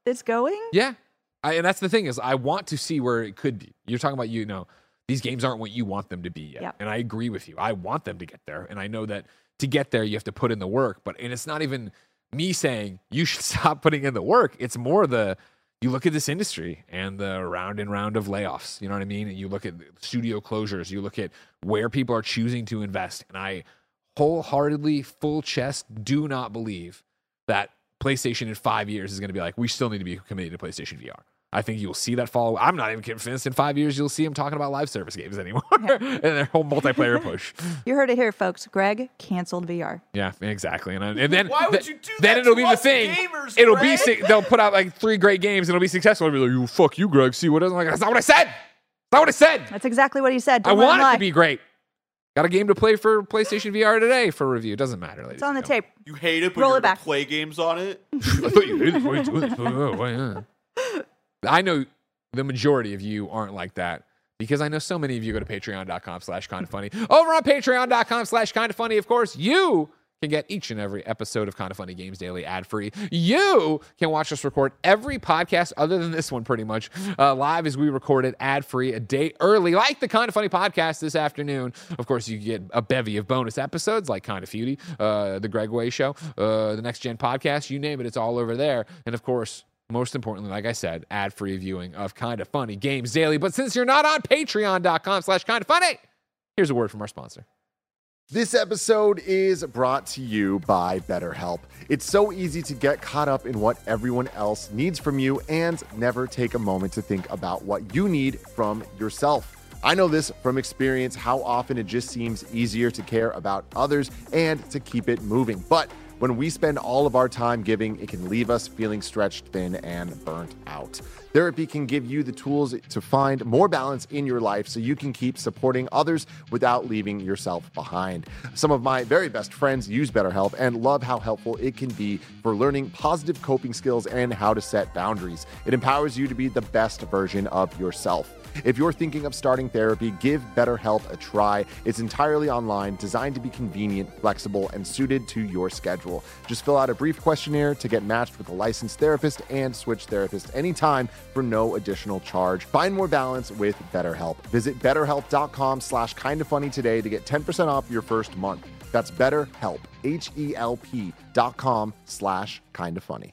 it's going? Yeah. I, and that's the thing is I want to see where it could be. You're talking about, you know, these games aren't what you want them to be yet. Yep. And I agree with you. I want them to get there. And I know that to get there, you have to put in the work. But and it's not even me saying you should stop putting in the work. It's more the, you look at this industry and the round and round of layoffs. You know what I mean? And you look at studio closures. You look at where people are choosing to invest. And I wholeheartedly, full chest, do not believe that PlayStation in five years is going to be like, we still need to be committed to PlayStation V R. I think you'll see that follow. I'm not even convinced in five years you'll see them talking about live service games anymore, yeah. and their whole multiplayer push. You heard it here, folks. Greg canceled V R. Yeah, exactly. And, I, and then why would th- you do then that it'll be the thing. Gamers, it'll Greg? be they'll put out like three great games and it'll be successful. It'll be like, you fuck you, Greg. See what doesn't like. That's not what I said. That's not what I said. That's exactly what he said. Don't I want it lie. to be great. Got a game to play for PlayStation V R today for review. It doesn't matter. Ladies. It's on the tape. You hate it, but Roll you're it back. Play games on it. I thought you hated it. I know the majority of you aren't like that because I know so many of you go to patreon.com slash kind of funny. Over on patreon.com slash kind of funny, of course, you can get each and every episode of Kind of Funny Games Daily ad-free. You can watch us record every podcast other than this one pretty much uh, live as we record it ad-free a day early, like the Kind of Funny podcast this afternoon. Of course, you get a bevy of bonus episodes like Kind of Feudy, uh, The Greg Way Show, uh, the Next Gen podcast, you name it, it's all over there. And of course, most importantly, like I said, ad-free viewing of Kind of Funny Games Daily. But since you're not on patreon.com slash kind of funny, here's a word from our sponsor. This episode is brought to you by BetterHelp. It's so easy to get caught up in what everyone else needs from you and never take a moment to think about what you need from yourself. I know this from experience, how often it just seems easier to care about others and to keep it moving. But when we spend all of our time giving, it can leave us feeling stretched thin and burnt out. Therapy can give you the tools to find more balance in your life so you can keep supporting others without leaving yourself behind. Some of my very best friends use BetterHelp and love how helpful it can be for learning positive coping skills and how to set boundaries. It empowers you to be the best version of yourself. If you're thinking of starting therapy, give BetterHelp a try. It's entirely online, designed to be convenient, flexible, and suited to your schedule. Just fill out a brief questionnaire to get matched with a licensed therapist and switch therapists anytime for no additional charge. Find more balance with BetterHelp. Visit betterhelp.com slash kindoffunny today to get ten percent off your first month. That's BetterHelp, H E L P dot com slash kindoffunny.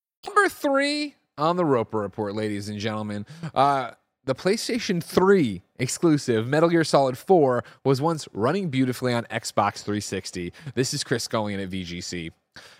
Number three on the Roper Report, ladies and gentlemen. Uh, the PlayStation three exclusive Metal Gear Solid four was once running beautifully on Xbox three sixty. This is Chris Golan at V G C.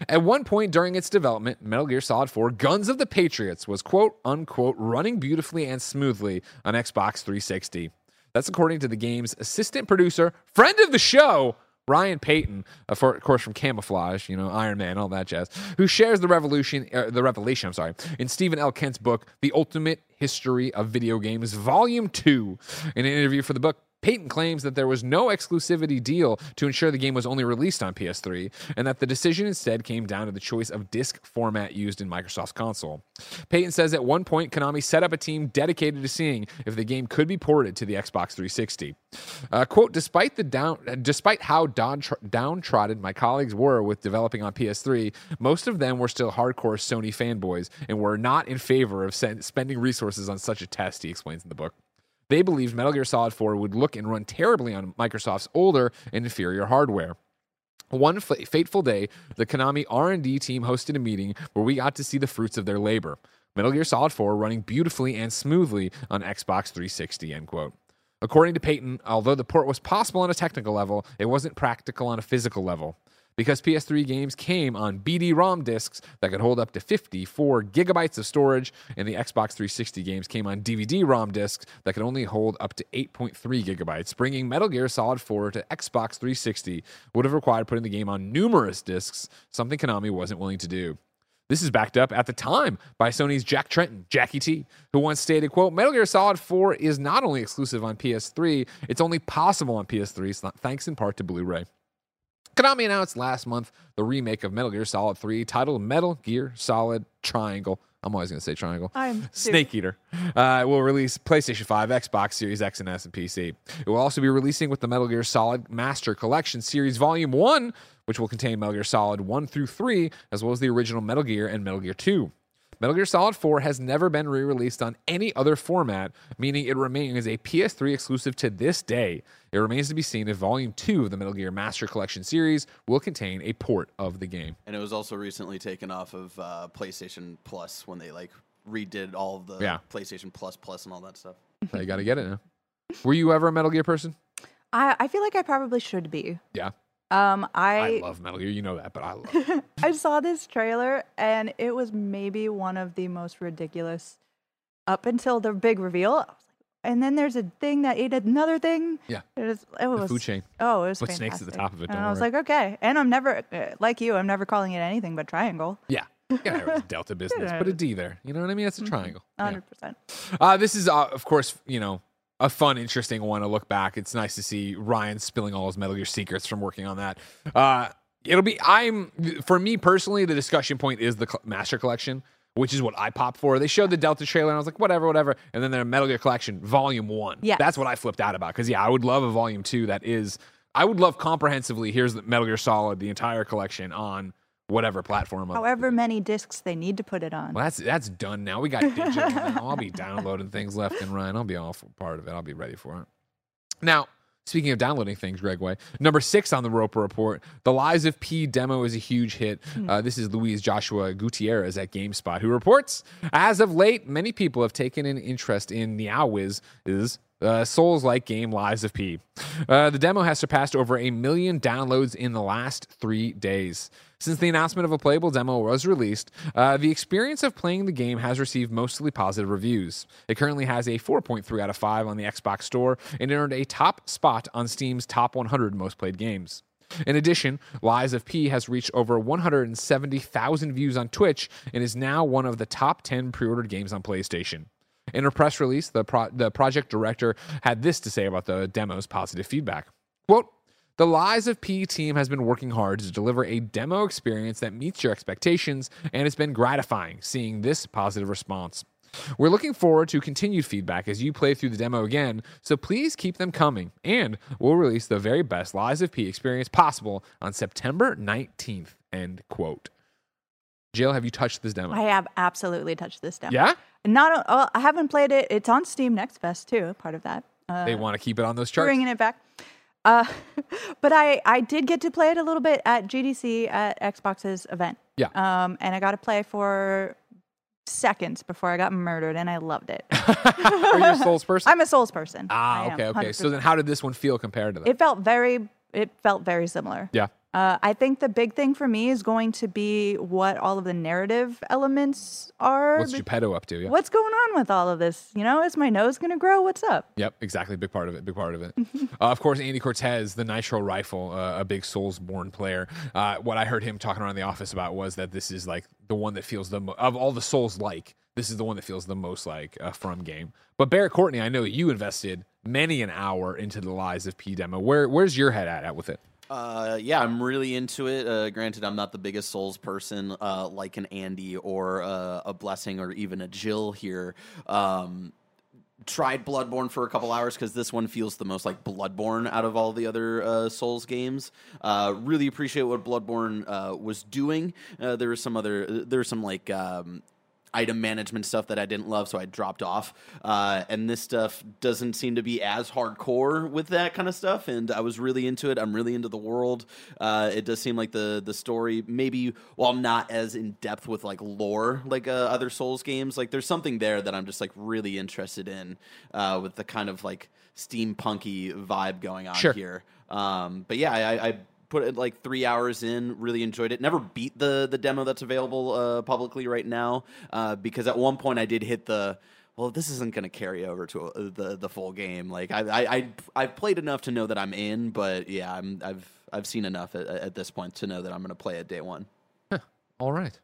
At one point during its development, Metal Gear Solid four Guns of the Patriots was quote unquote running beautifully and smoothly on Xbox three sixty. That's according to the game's assistant producer, friend of the show, Ryan Payton, of course, from Camouflage, you know, Iron Man, all that jazz, who shares the revolution, uh, the revelation, I'm sorry, in Stephen L. Kent's book, The Ultimate History of Video Games, Volume two. In an interview for the book, Payton claims that there was no exclusivity deal to ensure the game was only released on P S three, and that the decision instead came down to the choice of disc format used in Microsoft's console. Payton says at one point, Konami set up a team dedicated to seeing if the game could be ported to the Xbox three sixty. Uh, quote, despite the down, despite how downtrodden my colleagues were with developing on P S three, most of them were still hardcore Sony fanboys and were not in favor of spending resources on such a test, he explains in the book. They believed Metal Gear Solid four would look and run terribly on Microsoft's older and inferior hardware. One f- fateful day, the Konami R and D team hosted a meeting where we got to see the fruits of their labor. Metal Gear Solid four running beautifully and smoothly on Xbox three sixty, end quote. According to Payton, although the port was possible on a technical level, it wasn't practical on a physical level. Because P S three games came on B D ROM discs that could hold up to fifty-four gigabytes of storage, and the Xbox three sixty games came on D V D ROM discs that could only hold up to eight point three gigabytes. Bringing Metal Gear Solid four to Xbox three sixty would have required putting the game on numerous discs, something Konami wasn't willing to do. This is backed up at the time by Sony's Jack Tretton, Jackie T, who once stated, quote, Metal Gear Solid four is not only exclusive on P S three, it's only possible on P S three, thanks in part to Blu-ray. Konami announced last month the remake of Metal Gear Solid three titled Metal Gear Solid Triangle I'm always going to say Triangle. I'm Snake Eater. Uh, will release PlayStation five, Xbox Series X and S, and P C. It will also be releasing with the Metal Gear Solid Master Collection Series Volume one, which will contain Metal Gear Solid one through three, as well as the original Metal Gear and Metal Gear two. Metal Gear Solid four has never been re-released on any other format, meaning it remains as a P S three exclusive to this day. It remains to be seen if Volume two of the Metal Gear Master Collection series will contain a port of the game. And it was also recently taken off of uh, PlayStation Plus when they like redid all of the yeah. PlayStation Plus Plus and all that stuff. So you got to get it now. Were you ever a Metal Gear person? I, I feel like I probably should be. Yeah. Um, I, I love Metal Gear, you know that, but I love it. I saw this trailer, and it was maybe one of the most ridiculous up until the big reveal. And then there's a thing that ate another thing. Yeah. It was, it was the food chain. Oh, it was Put fantastic. Snakes at the top of it. Don't and I was worry. like, okay. And I'm never, like you, I'm never calling it anything but Triangle. Yeah. Yeah, it was Delta business. Put a D there. You know what I mean? That's a triangle. one hundred percent. Yeah. Uh, this is, uh, of course, you know, a fun, interesting one to look back. It's nice to see Ryan spilling all his Metal Gear secrets from working on that. Uh, it'll be, I'm, for me personally, the discussion point is the Master Collection, which is what I popped for. They showed the Delta trailer, and I was like, whatever, whatever. And then their Metal Gear Collection, Volume one. Yeah. That's what I flipped out about. Because, yeah, I would love a Volume two that is, I would love comprehensively, here's the Metal Gear Solid, the entire collection on whatever platform. However many discs they need to put it on. Well, that's that's done now. We got digital now. I'll be downloading things left and right. I'll be all for part of it. I'll be ready for it. Now, speaking of downloading things, Greg Way, number six on the Roper Report, the Lies of P demo is a huge hit. Uh, this is Luis Joshua Gutierrez at GameSpot, who reports, as of late, many people have taken an interest in Niawiz. Uh, Souls-like game Lies of P. Uh, the demo has surpassed over a million downloads in the last three days. Since the announcement of a playable demo was released, uh, the experience of playing the game has received mostly positive reviews. It currently has a four point three out of five on the Xbox Store and earned a top spot on Steam's top one hundred most played games. In addition, Lies of P has reached over one hundred seventy thousand views on Twitch and is now one of the top ten pre-ordered games on PlayStation. In a press release, the pro- the project director had this to say about the demo's positive feedback. Quote, "The Lies of P team has been working hard to deliver a demo experience that meets your expectations, and it's been gratifying seeing this positive response. We're looking forward to continued feedback as you play through the demo again, so please keep them coming, and we'll release the very best Lies of P experience possible on September nineteenth, end quote. Jill, have you touched this demo? I have absolutely touched this demo. Yeah? Not, oh, I haven't played it. It's on Steam Next Fest, too, part of that. Uh, they want to keep it on those charts. Bringing it back. Uh, but I, I did get to play it a little bit at G D C at Xbox's event. Yeah. Um, and I got to play for seconds before I got murdered, and I loved it. Are you a Souls person? I'm a Souls person. Ah, okay, okay. one hundred percent. So then how did this one feel compared to that? It felt very, it felt very similar. Yeah. Uh, I think the big thing for me is going to be what all of the narrative elements are. What's Geppetto up to? Yeah. What's going on with all of this? You know, is my nose going to grow? What's up? Yep, exactly. Big part of it. Big part of it. uh, of course, Andy Cortez, the Nitro Rifle, uh, a big Soulsborne player. Uh, what I heard him talking around the office about was that this is like the one that feels the mo- of all the Souls like. This is the one that feels the most like a From game. But Barrett Courtney, I know you invested many an hour into the Lies of P demo. Where where's your head at, at with it? Uh, yeah, I'm really into it. Uh, granted, I'm not the biggest Souls person uh, like an Andy or uh, a Blessing or even a Jill here. Um, tried Bloodborne for a couple hours because this one feels the most like Bloodborne out of all the other uh, Souls games. Uh, really appreciate what Bloodborne uh, was doing. Uh, there was some other, there was some like... Um, item management stuff that I didn't love, so I dropped off. Uh, and this stuff doesn't seem to be as hardcore with that kind of stuff, and I was really into it. I'm really into the world. Uh, it does seem like the the story, maybe while not as in-depth with like lore like uh, other Souls games, like there's something there that I'm just like really interested in uh, with the kind of like steampunky vibe going on sure. here. Um, but yeah, I... I put it like three hours in, really enjoyed it. Never beat the the demo that's available uh, publicly right now uh, because at one point I did hit the, well, this isn't going to carry over to a, the the full game. Like I I I I've played enough to know that I'm in, but yeah, I'm I've I've seen enough at, at this point to know that I'm going to play it day one. Huh. All right,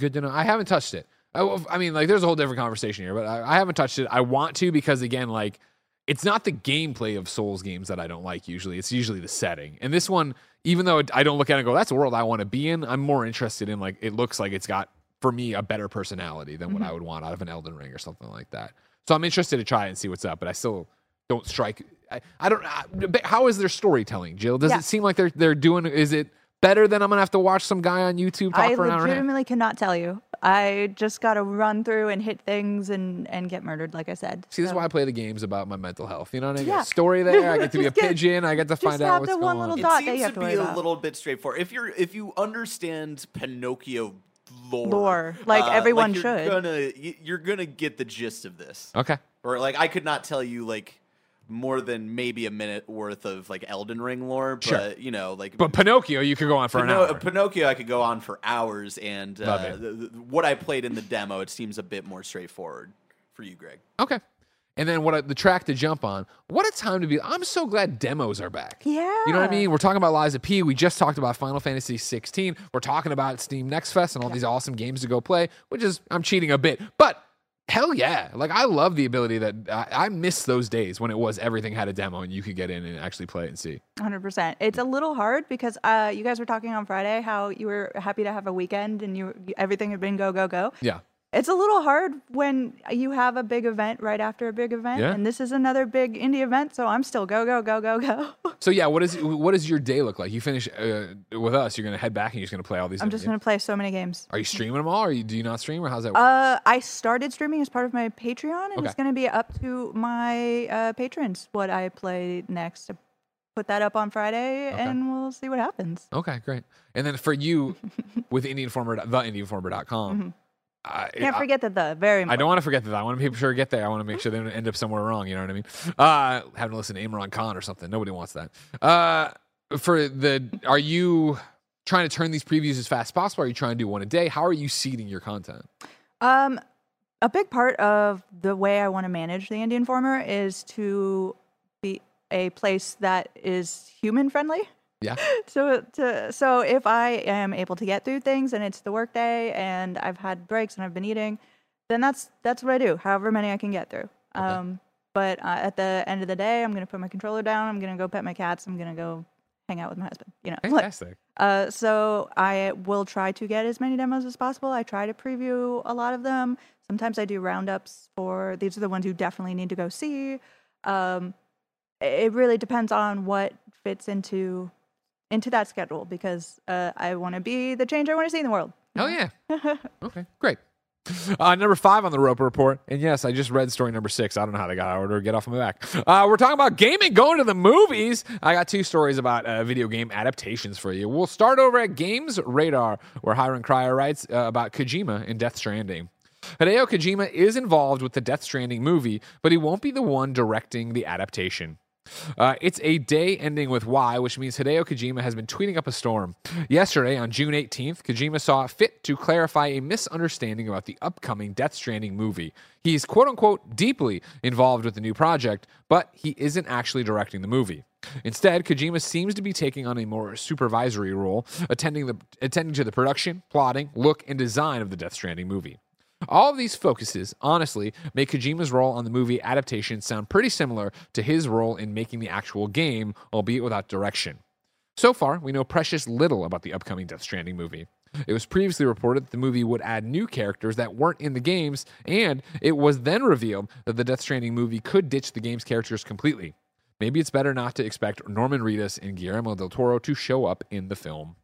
good to know. I haven't touched it. I, I mean, like there's a whole different conversation here, but I, I haven't touched it. I want to because again, like. It's not the gameplay of Souls games that I don't like usually. It's usually the setting. And this one, even though I don't look at it and go, that's a world I want to be in, I'm more interested in, like, it looks like it's got for me, a better personality than what mm-hmm. I would want out of an Elden Ring or something like that. So I'm interested to try and see what's up, but I still don't strike. I, I don't. I, how is their storytelling, Jill? Does yeah. it seem like they're they're doing? Is it better than I'm gonna have to watch some guy on YouTube talk I for an hour? I legitimately cannot tell you. I just got to run through and hit things and, and get murdered, like I said. See, so. This is why I play the games about my mental health. You know what I mean? Yeah. Story there. I get to be a get, pigeon. I get to find out what's going one little on. Dot it seems you have to, to be about. A little bit straightforward. If you're if you understand Pinocchio. Lore. lore like uh, everyone like you're should gonna, you're gonna get the gist of this. Okay. Or like I could not tell you like more than maybe a minute worth of like Elden Ring lore, but sure. you know, like but Pinocchio you could go on for Pino- an hour. Pinocchio I could go on for hours, and uh, the, the, what I played in the demo, it seems a bit more straightforward for you, Greg. Okay. And then what a, the track to jump on. What a time to be. I'm so glad demos are back. Yeah. You know what I mean? We're talking about Lies of P. We just talked about Final Fantasy sixteen. We're talking about Steam Next Fest and all yeah. these awesome games to go play, which is, I'm cheating a bit. But hell yeah. Like, I love the ability that I, I miss those days when it was everything had a demo and you could get in and actually play it and see. one hundred percent. It's a little hard because uh, you guys were talking on Friday how you were happy to have a weekend and you everything had been go, go, go. Yeah. It's a little hard when you have a big event right after a big event, yeah. and this is another big indie event, so I'm still go, go, go, go, go. So yeah, what is what does your day look like? You finish uh, with us, you're going to head back and you're just going to play all these I'm just going to play so many games. Are you streaming them all, or do you not stream, or how's that work? Uh, I started streaming as part of my Patreon, and okay. it's going to be up to my uh, patrons what I play next. Put that up on Friday, okay. and we'll see what happens. Okay, great. And then for you, with Indie Informer, the indie informer dot com, mm-hmm. I can't forget that the very much. I don't want to forget that. I want to be sure to get there. I want to make sure they don't end up somewhere wrong. You know what I mean? Uh, having to listen to Imran Khan or something. Nobody wants that. Uh, for the, are you trying to turn these previews as fast as possible? Are you trying to do one a day? How are you seeding your content? Um, a big part of the way I want to manage the Indie Informer is to be a place that is human friendly. Yeah. So to, so if I am able to get through things and it's the workday and I've had breaks and I've been eating, then that's that's what I do, however many I can get through. Okay. Um, but uh, at the end of the day, I'm going to put my controller down. I'm going to go pet my cats. I'm going to go hang out with my husband. You know, fantastic. Like, uh, so I will try to get as many demos as possible. I try to preview a lot of them. Sometimes I do roundups for these are the ones you definitely need to go see. Um, it really depends on what fits into... into that schedule, because uh, I want to be the change I want to see in the world. Hell yeah. Okay, great. Uh, number five on the Roper Report. And yes, I just read story number six. I don't know how they got out of order. Get off my back. Uh, we're talking about gaming, going to the movies. I got two stories about uh, video game adaptations for you. We'll start over at Games Radar, where Hiron Cryer writes uh, about Kojima in Death Stranding. Hideo Kojima is involved with the Death Stranding movie, but he won't be the one directing the adaptation. Uh, it's a day ending with Y, which means Hideo Kojima has been tweeting up a storm. Yesterday, on June eighteenth, Kojima saw fit to clarify a misunderstanding about the upcoming Death Stranding movie. He's quote-unquote deeply involved with the new project, but he isn't actually directing the movie. Instead, Kojima seems to be taking on a more supervisory role, attending, the, attending to the production, plotting, look, and design of the Death Stranding movie. All of these focuses, honestly, make Kojima's role on the movie adaptation sound pretty similar to his role in making the actual game, albeit without direction. So far, we know precious little about the upcoming Death Stranding movie. It was previously reported that the movie would add new characters that weren't in the games, and it was then revealed that the Death Stranding movie could ditch the game's characters completely. Maybe it's better not to expect Norman Reedus and Guillermo del Toro to show up in the film.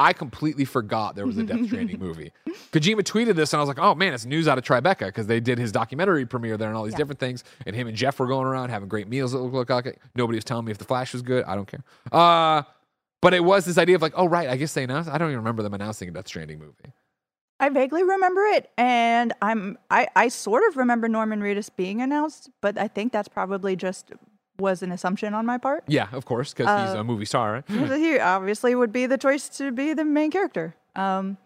I completely forgot there was a Death Stranding movie. Kojima tweeted this, and I was like, oh, man, it's news out of Tribeca, because they did his documentary premiere there and all these yeah. different things, and him and Jeff were going around having great meals that looked like it. Nobody was telling me if The Flash was good. I don't care. Uh, but it was this idea of like, oh, right, I guess they announced. I don't even remember them announcing a Death Stranding movie. I vaguely remember it, and I'm, I, I sort of remember Norman Reedus being announced, but I think that's probably just... was an assumption on my part. Yeah, of course, because uh, he's a movie star, right? He obviously would be the choice to be the main character. Um,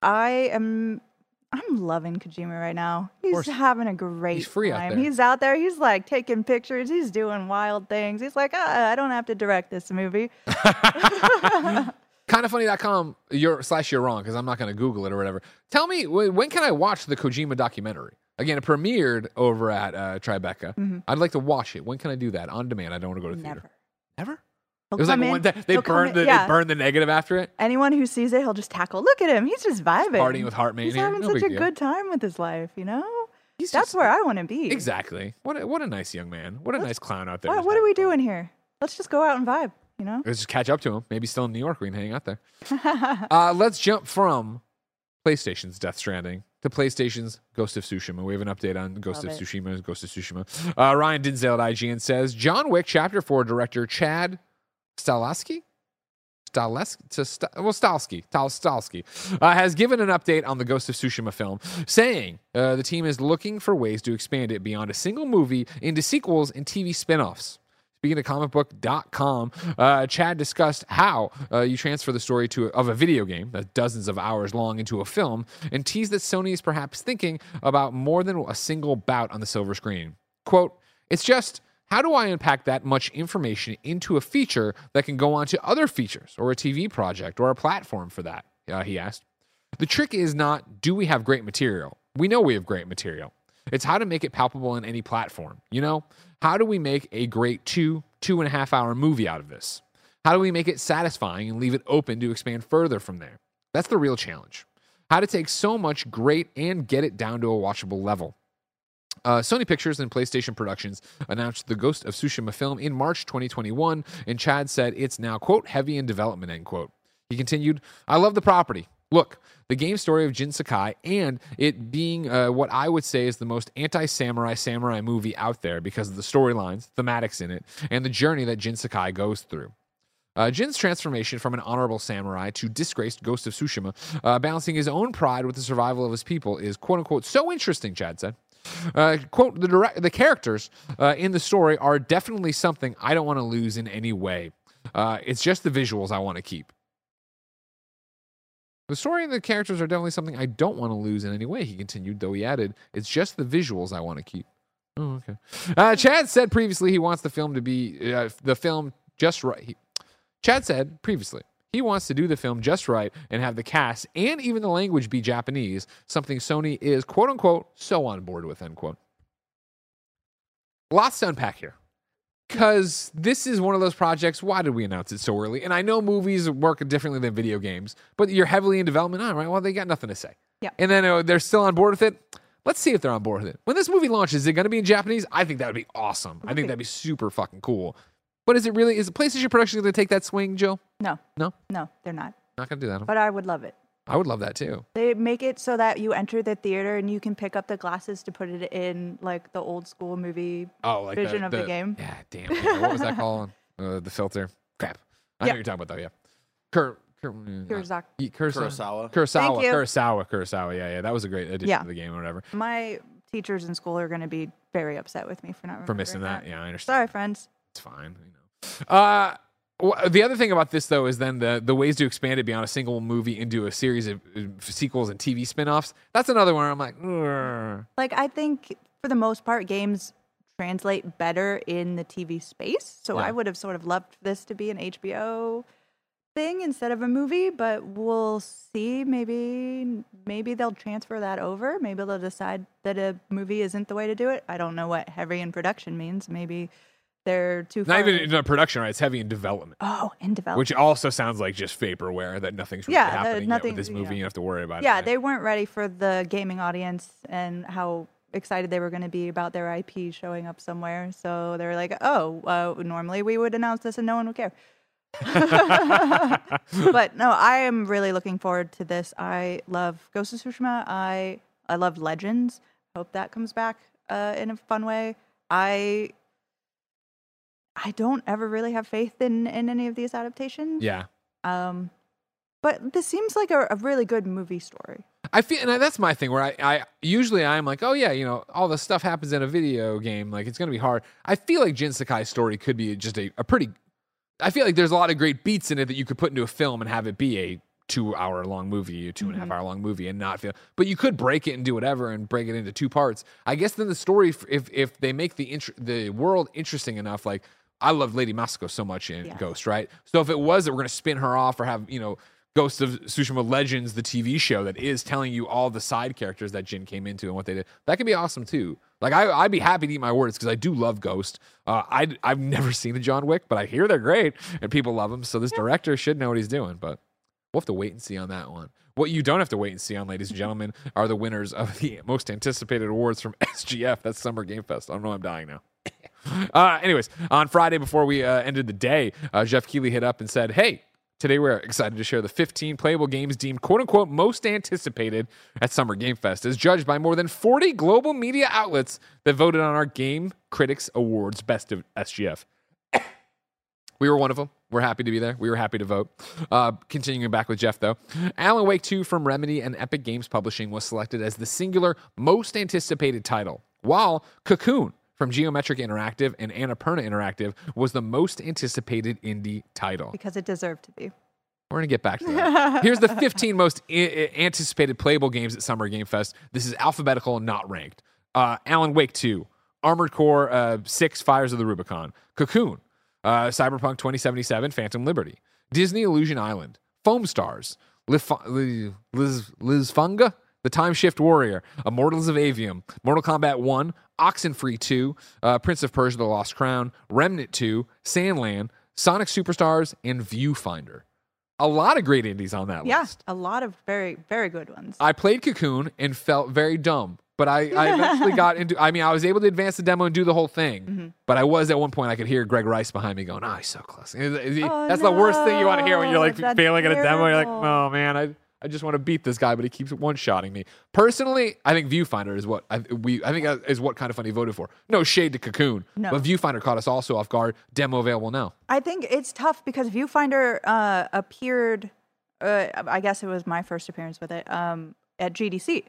I am, I'm loving Kojima right now. He's having a great he's free time. Out there. He's out there. He's like taking pictures. He's doing wild things. He's like, ah, I don't have to direct this movie. kind of funny dot com you're, slash you're wrong, because I'm not going to Google it or whatever. Tell me, when can I watch the Kojima documentary? Again, it premiered over at uh, Tribeca. Mm-hmm. I'd like to watch it. When can I do that? On demand. I don't want to go to the Never. theater. Never? He'll it was like in, one time they burned the, yeah. they burned the negative after it. Anyone who sees it, he'll just tackle. Look at him. He's just vibing. He's partying with Heartmania. He's having no such a deal. good time with his life, you know? He's That's just, where I want to be. Exactly. What a, what a nice young man. What a Let's, nice clown out there. What, what are we fun. doing here? Let's just go out and vibe, you know? Let's just catch up to him. Maybe still in New York. We can hang out there. uh, let's jump from PlayStation's Death Stranding to PlayStation's Ghost of Tsushima. We have an update on Ghost Love of it. Tsushima. Ghost of Tsushima. Uh, Ryan Dinsdale at I G N says, John Wick Chapter four director Chad... Stahelski? Stahelski? Well, Stahelski. Stahelski uh, has given an update on the Ghost of Tsushima film, saying uh, the team is looking for ways to expand it beyond a single movie into sequels and T V spinoffs. Speaking of comic book dot com, uh, Chad discussed how uh, you transfer the story to of a video game that's dozens of hours long into a film and teased that Sony is perhaps thinking about more than a single bout on the silver screen. Quote, it's just... how do I unpack that much information into a feature that can go on to other features or a T V project or a platform for that? Uh, he asked. The trick is not, do we have great material? We know we have great material. It's how to make it palpable on any platform. You know, how do we make a great two, two and a half hour movie out of this? How do we make it satisfying and leave it open to expand further from there? That's the real challenge. How to take so much great and get it down to a watchable level. Uh, Sony Pictures and PlayStation Productions announced the Ghost of Tsushima film in March twenty twenty-one, and Chad said it's now, quote, heavy in development, end quote. He continued, I love the property. Look, the game story of Jin Sakai and it being uh, what I would say is the most anti-samurai samurai movie out there because of the storylines, thematics in it, and the journey that Jin Sakai goes through. Uh, Jin's transformation from an honorable samurai to disgraced Ghost of Tsushima, uh, balancing his own pride with the survival of his people is, quote unquote, so interesting, Chad said. Uh, quote, the direct, the characters uh, in the story are definitely something I don't want to lose in any way. Uh, it's just the visuals I want to keep. The story and the characters are definitely something I don't want to lose in any way, he continued, though he added, it's just the visuals I want to keep. Oh, okay. Uh, Chad said previously he wants the film to be uh, the film just right. He, Chad said previously he wants to do the film just right and have the cast and even the language be Japanese, something Sony is, quote unquote, so on board with, end quote. Lots to unpack here. Because this is one of those projects, why did we announce it so early? And I know movies work differently than video games, but you're heavily in development on, right? Well, they got nothing to say. Yeah. And then uh, they're still on board with it. Let's see if they're on board with it. When this movie launches, is it going to be in Japanese? I think that would be awesome. Okay. I think that'd be super fucking cool. But is it really, is the PlayStation Productions going to take that swing, Jill? No. No? No, they're not. Not going to do that. But I would love it. I would love that too. They make it so that you enter the theater and you can pick up the glasses to put it in like the old school movie oh, like vision the, of the, the game. Yeah, damn. Yeah. What was that called? uh, the filter. Crap. I yep. know what you're talking about though, yeah. Kurt. Kurosawa. Kurosawa. Kurosawa. Kurosawa. Kurosawa. Yeah, yeah. That was a great addition yeah. to the game or whatever. My teachers in school are going to be very upset with me for not for missing that. that. Yeah, I understand. Sorry, friends. It's fine. You know. Uh, well, the other thing about this, though, is then the, the ways to expand it beyond a single movie into a series of uh, sequels and T V spinoffs. That's another one where I'm like, urgh. Like, I think for the most part, games translate better in the T V space. So yeah. I would have sort of loved this to be an H B O thing instead of a movie, but we'll see. Maybe maybe they'll transfer that over. Maybe they'll decide that a movie isn't the way to do it. I don't know what heavy in production means. Maybe... they're too far. Not even in no, production, right? It's heavy in development. Oh, in development. Which also sounds like just vaporware that nothing's really yeah, happening the, nothing, yet with this movie. You, know. you have to worry about yeah, it. Yeah, right? They weren't ready for the gaming audience and how excited they were going to be about their I P showing up somewhere. So they were like, oh, uh, normally we would announce this and no one would care. But no, I am really looking forward to this. I love Ghost of Tsushima. I, I love Legends. Hope that comes back uh, in a fun way. I... I don't ever really have faith in, in any of these adaptations. Yeah. Um, but this seems like a, a really good movie story. I feel, and I, that's my thing where I, I usually I'm like, oh yeah, you know, all this stuff happens in a video game. Like it's going to be hard. I feel like Jin Sakai's story could be just a, a pretty, I feel like there's a lot of great beats in it that you could put into a film and have it be a two hour long movie, a two mm-hmm. and a half hour long movie and not feel, but you could break it and do whatever and break it into two parts. I guess then the story, if, if they make the int- the world interesting enough, like, I love Lady Masako so much in yeah. Ghost, right? So if it was that we're going to spin her off or have, you know, Ghost of Tsushima Legends, the T V show that is telling you all the side characters that Jin came into and what they did. That could be awesome too. Like, I, I'd be happy to eat my words because I do love Ghost. Uh, I, I've never seen a John Wick, but I hear they're great and people love them. So this director should know what he's doing, but we'll have to wait and see on that one. What you don't have to wait and see on, ladies and gentlemen, are the winners of the most anticipated awards from S G F. That's Summer Game Fest. I don't know. I'm dying now. Uh, anyways, on Friday before we uh, ended the day, uh, Jeff Keighley hit up and said, hey, today we're excited to share the fifteen playable games deemed quote-unquote most anticipated at Summer Game Fest, as judged by more than forty global media outlets that voted on our Game Critics Awards Best of S G F. We were one of them. We're happy to be there. We were happy to vote. Uh, continuing back with Jeff, though. Alan Wake two from Remedy and Epic Games Publishing was selected as the singular most anticipated title, while Cocoon from Geometric Interactive and Annapurna Interactive was the most anticipated indie title. Because it deserved to be. We're going to get back to that. Here's the fifteen most I- anticipated playable games at Summer Game Fest. This is alphabetical and not ranked. Uh, Alan Wake two, Armored Core uh, six, Fires of the Rubicon, Cocoon, uh, Cyberpunk twenty seventy-seven, Phantom Liberty, Disney Illusion Island, Foam Stars, Lif- Liz- Liz- Lizfunga, The Time Shift Warrior, Immortals of Avium, Mortal Kombat one, Oxenfree two, uh, Prince of Persia The Lost Crown, Remnant two, Sandland, Sonic Superstars, and Viewfinder. A lot of great indies on that yeah, list. Yeah, a lot of very, very good ones. I played Cocoon and felt very dumb, but I, I eventually got into, I mean, I was able to advance the demo and do the whole thing, mm-hmm. but I was at one point, I could hear Greg Rice behind me going, oh, he's so close. It, it, oh, that's no, the worst thing you want to hear when you're like failing terrible. At a demo. You're like, oh man, I... I just want to beat this guy, but he keeps one-shotting me. Personally, I think Viewfinder is what I, we I think is what Kind of Funny voted for. No shade to Cocoon, no. But Viewfinder caught us also off guard. Demo available now. I think it's tough because Viewfinder uh, appeared. Uh, I guess it was my first appearance with it um, at G D C.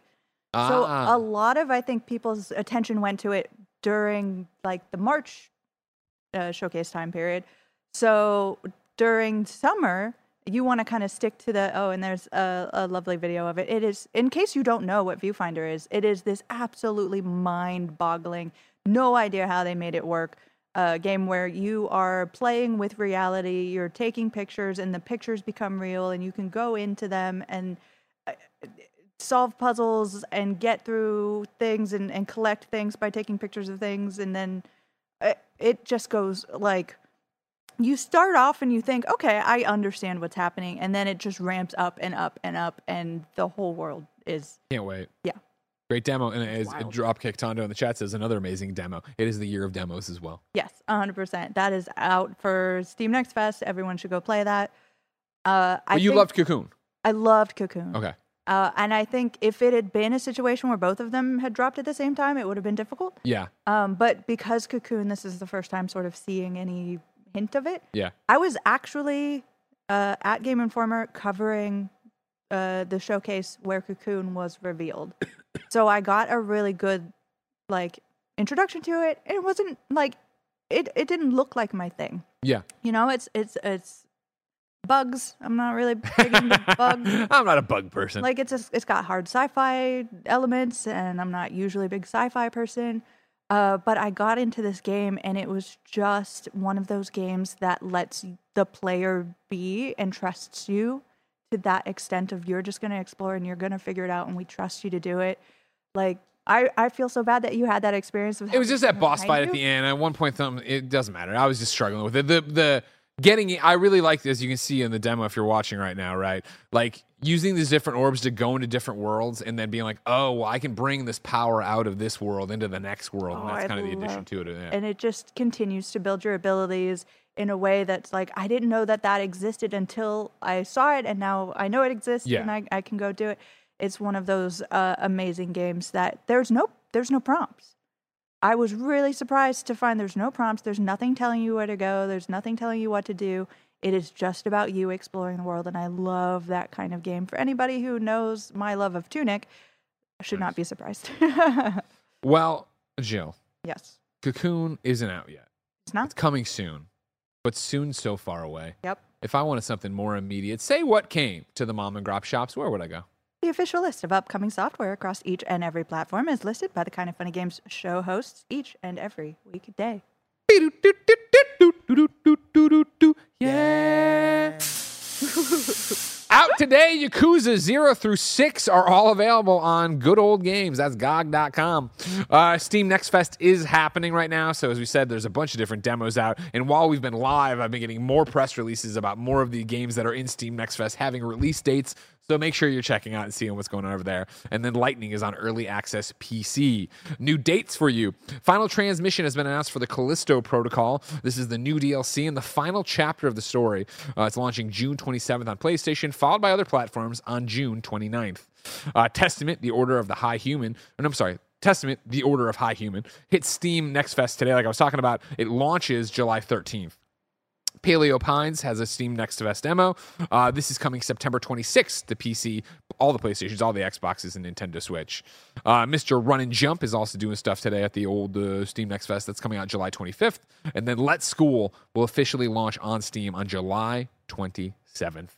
Ah. So a lot of I think people's attention went to it during like the March uh, showcase time period. So during summer. You want to kind of stick to the, oh, and there's a, a lovely video of it. It is, in case you don't know what Viewfinder is, it is this absolutely mind-boggling, no idea how they made it work, uh, game where you are playing with reality, you're taking pictures, and the pictures become real, and you can go into them and uh, solve puzzles and get through things and, and collect things by taking pictures of things, and then it, it just goes like... You start off and you think, okay, I understand what's happening. And then it just ramps up and up and up. And the whole world is... Can't wait. Yeah. Great demo. And as Dropkick Tondo in the chat says, another amazing demo. It is the year of demos as well. Yes, one hundred percent. That is out for Steam Next Fest. Everyone should go play that. Uh, I but you loved Cocoon. I loved Cocoon. Okay. Uh, and I think if it had been a situation where both of them had dropped at the same time, it would have been difficult. Yeah. Um, but because Cocoon, this is the first time sort of seeing any... hint of it. Yeah. I was actually uh, at Game Informer covering uh, the showcase where Cocoon was revealed. So I got a really good like introduction to it. And it wasn't like it it didn't look like my thing. Yeah. You know, it's it's it's bugs. I'm not really big into bugs. I'm not a bug person. Like it's a, it's got hard sci-fi elements and I'm not usually a big sci-fi person. Uh, but I got into this game, and it was just one of those games that lets the player be and trusts you to that extent of you're just going to explore and you're going to figure it out, and we trust you to do it. Like, I, I feel so bad that you had that experience. With it was just that boss fight you. At the end. At one point, it doesn't matter. I was just struggling with it. The the getting, I really liked this. You can see in the demo if you're watching right now, right? Like, using these different orbs to go into different worlds and then being like, oh, well, I can bring this power out of this world into the next world. And that's oh, kind of the addition to it. Yeah. And it just continues to build your abilities in a way that's like, I didn't know that that existed until I saw it. And now I know it exists yeah. and I, I can go do it. It's one of those uh, amazing games that there's no, there's no prompts. I was really surprised to find there's no prompts. There's nothing telling you where to go. There's nothing telling you what to do. It is just about you exploring the world, and I love that kind of game. For anybody who knows my love of Tunic, I should nice. Not be surprised. Well, Jill. Yes. Cocoon isn't out yet. It's not? It's coming soon, but soon so far away. Yep. If I wanted something more immediate, say what came to the mom and grop shops, where would I go? The official list of upcoming software across each and every platform is listed by the Kind of Funny Games show hosts each and every weekday. Yeah. Out to Today, Yakuza zero through six are all available on Good Old Games. That's G O G dot com. Uh, Steam Next Fest is happening right now. So as we said, there's a bunch of different demos out. And while we've been live, I've been getting more press releases about more of the games that are in Steam Next Fest having release dates. So make sure you're checking out and seeing what's going on over there. And then Lightning is on Early Access P C. New dates for you. Final Transmission has been announced for the Callisto Protocol. This is the new D L C and the final chapter of the story. Uh, it's launching June twenty-seventh on PlayStation, followed by other platforms on June twenty-ninth. Uh, Testament, the Order of the High Human. And I'm sorry, Testament, the Order of High Human. Hits Steam Next Fest today, like I was talking about. It launches July thirteenth. Paleo Pines has a Steam Next Fest demo. Uh, this is coming September twenty-sixth to P C, all the PlayStations, all the Xboxes, and Nintendo Switch. Uh, Mister Run and Jump is also doing stuff today at the old uh, Steam Next Fest. That's coming out July twenty-fifth. And then Let's School will officially launch on Steam on July twenty-seventh.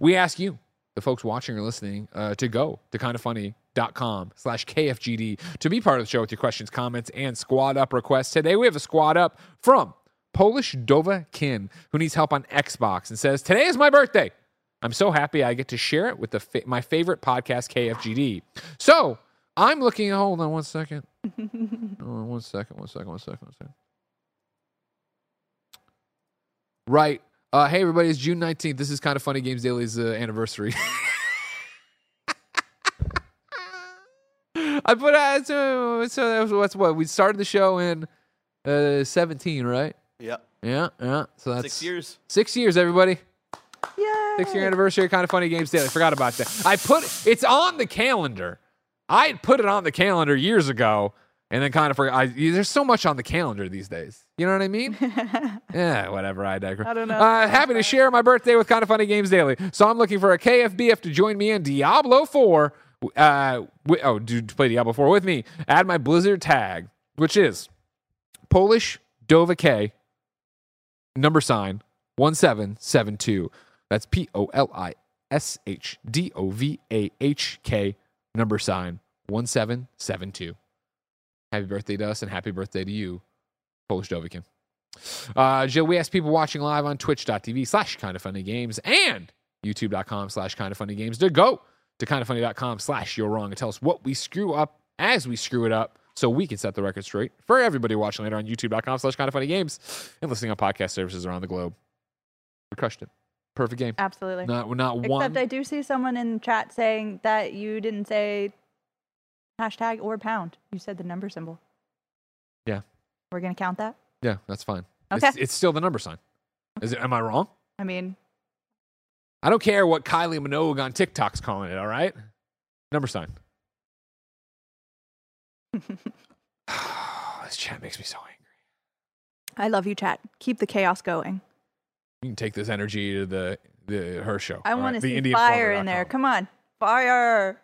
We ask you, the folks watching or listening, uh, to go to kinda funny dot com slash K F G D to be part of the show with your questions, comments, and squad up requests. Today we have a squad up from Polish Dova Kin, who needs help on Xbox and says, "Today is my birthday. I'm so happy I get to share it with the fa- my favorite podcast, K F G D. So I'm looking. Hold on one second. Hold on one second. One second. One second. One second. Right. Uh, hey, everybody. It's June nineteenth. This is Kind of Funny Games Daily's uh, anniversary." I put out. So, so that was what's what we started the show in uh, seventeen, right? Yeah. Yeah, yeah. So that's six years. Six years, everybody. Yeah. Six year anniversary, Kind of Funny Games Daily. Forgot about that. I put it's on the calendar. I had put it on the calendar years ago, and then kind of forgot. I, there's so much on the calendar these days. You know what I mean? Yeah, whatever. I digress. I don't know. Uh, happy to share my birthday with Kind of Funny Games Daily. So I'm looking for a K F B F to join me in Diablo four. Uh, w- oh, dude, to play Diablo four with me. Add my Blizzard tag, which is Polish Dova K. Number sign one seven seven two. That's P O L I S H D O V A H K. Number sign one seven seven two. Happy birthday to us and happy birthday to you, Polish Dovikin. Uh, Jill, we asked people watching live on twitch dot t v slash kinda funny games and youtube dot com slash kinda funny games to go to kinda funny dot com slash you're wrong and tell us what we screw up as we screw it up, so we can set the record straight for everybody watching later on youtube dot com slash kinda funny games and listening on podcast services around the globe. We crushed it. Perfect game. Absolutely. Not, not Except one. Except I do see someone in chat saying that you didn't say hashtag or pound. You said the number symbol. Yeah. We're going to count that? Yeah, that's fine. Okay. It's, it's still the number sign. Is it? Am I wrong? I mean, I don't care what Kylie Minogue on TikTok's calling it, all right? Number sign. This chat makes me so angry. I love you, chat. Keep the chaos going. You can take this energy to the, the her show. I want right? to see Indie fire in there. Come on, fire.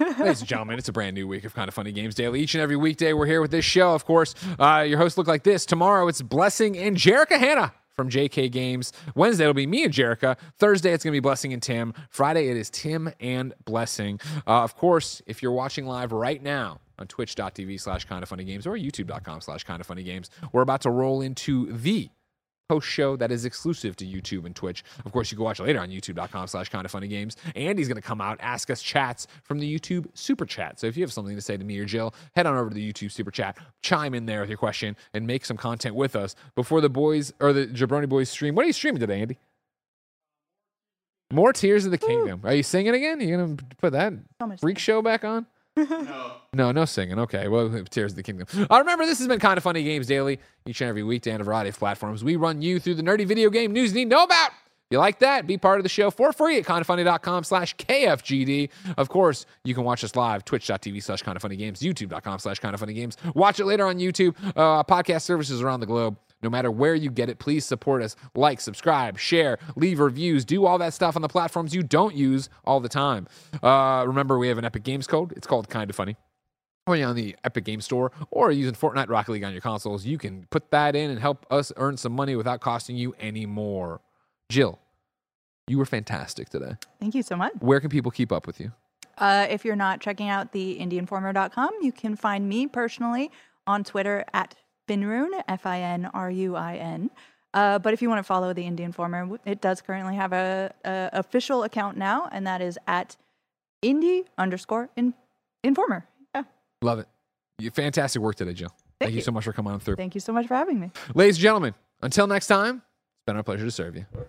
Ladies and gentlemen, it's a brand new week of Kind of Funny Games Daily. Each and every weekday, we're here with this show. Of course, uh, your hosts look like this. Tomorrow, it's Blessing and Jerica Hannah from J K Games. Wednesday, it'll be me and Jerica. Thursday, it's going to be Blessing and Tim. Friday, it is Tim and Blessing. Uh, of course, if you're watching live right now on twitch dot t v slash kinda funny games or youtube dot com slash kinda funny games. We're about to roll into the post show that is exclusive to YouTube and Twitch. Of course, you can watch it later on youtube dot com slash kinda funny games. Andy's going to come out, ask us chats from the YouTube Super Chat. So if you have something to say to me or Jill, head on over to the YouTube Super Chat, chime in there with your question, and make some content with us before the boys or the Jabroni Boys stream. What are you streaming today, Andy? More Tears of the Kingdom. Woo. Are you singing again? Are you going to put that freak show back on? No. no, no singing. Okay, well, Tears of the Kingdom. Uh, remember, this has been Kind of Funny Games Daily. Each and every weekday on a variety of platforms, we run you through the nerdy video game news you need to know about. If you like that, be part of the show for free at kinda funny dot com slash K F G D. Of course, you can watch us live, twitch dot t v slash kinda funny games, youtube dot com slash kinda funny games. Watch it later on YouTube, uh, podcast services around the globe. No matter where you get it, please support us. Like, subscribe, share, leave reviews, do all that stuff on the platforms you don't use all the time. Uh, remember, we have an Epic Games code. It's called Kinda Funny. When you're on the Epic Games Store or using Fortnite Rocket League on your consoles, you can put that in and help us earn some money without costing you any more. Jill, you were fantastic today. Thank you so much. Where can people keep up with you? Uh, if you're not checking out the indie informer dot com, you can find me personally on Twitter at Finruin, F I N R U I N. Uh, but if you want to follow the Indie Informer, it does currently have a, a official account now, and that is at Indie underscore in, Informer. Yeah. Love it. You, fantastic work today, Jill. Thank, Thank you so much for coming on through. Thank you so much for having me. Ladies and gentlemen, until next time, it's been our pleasure to serve you.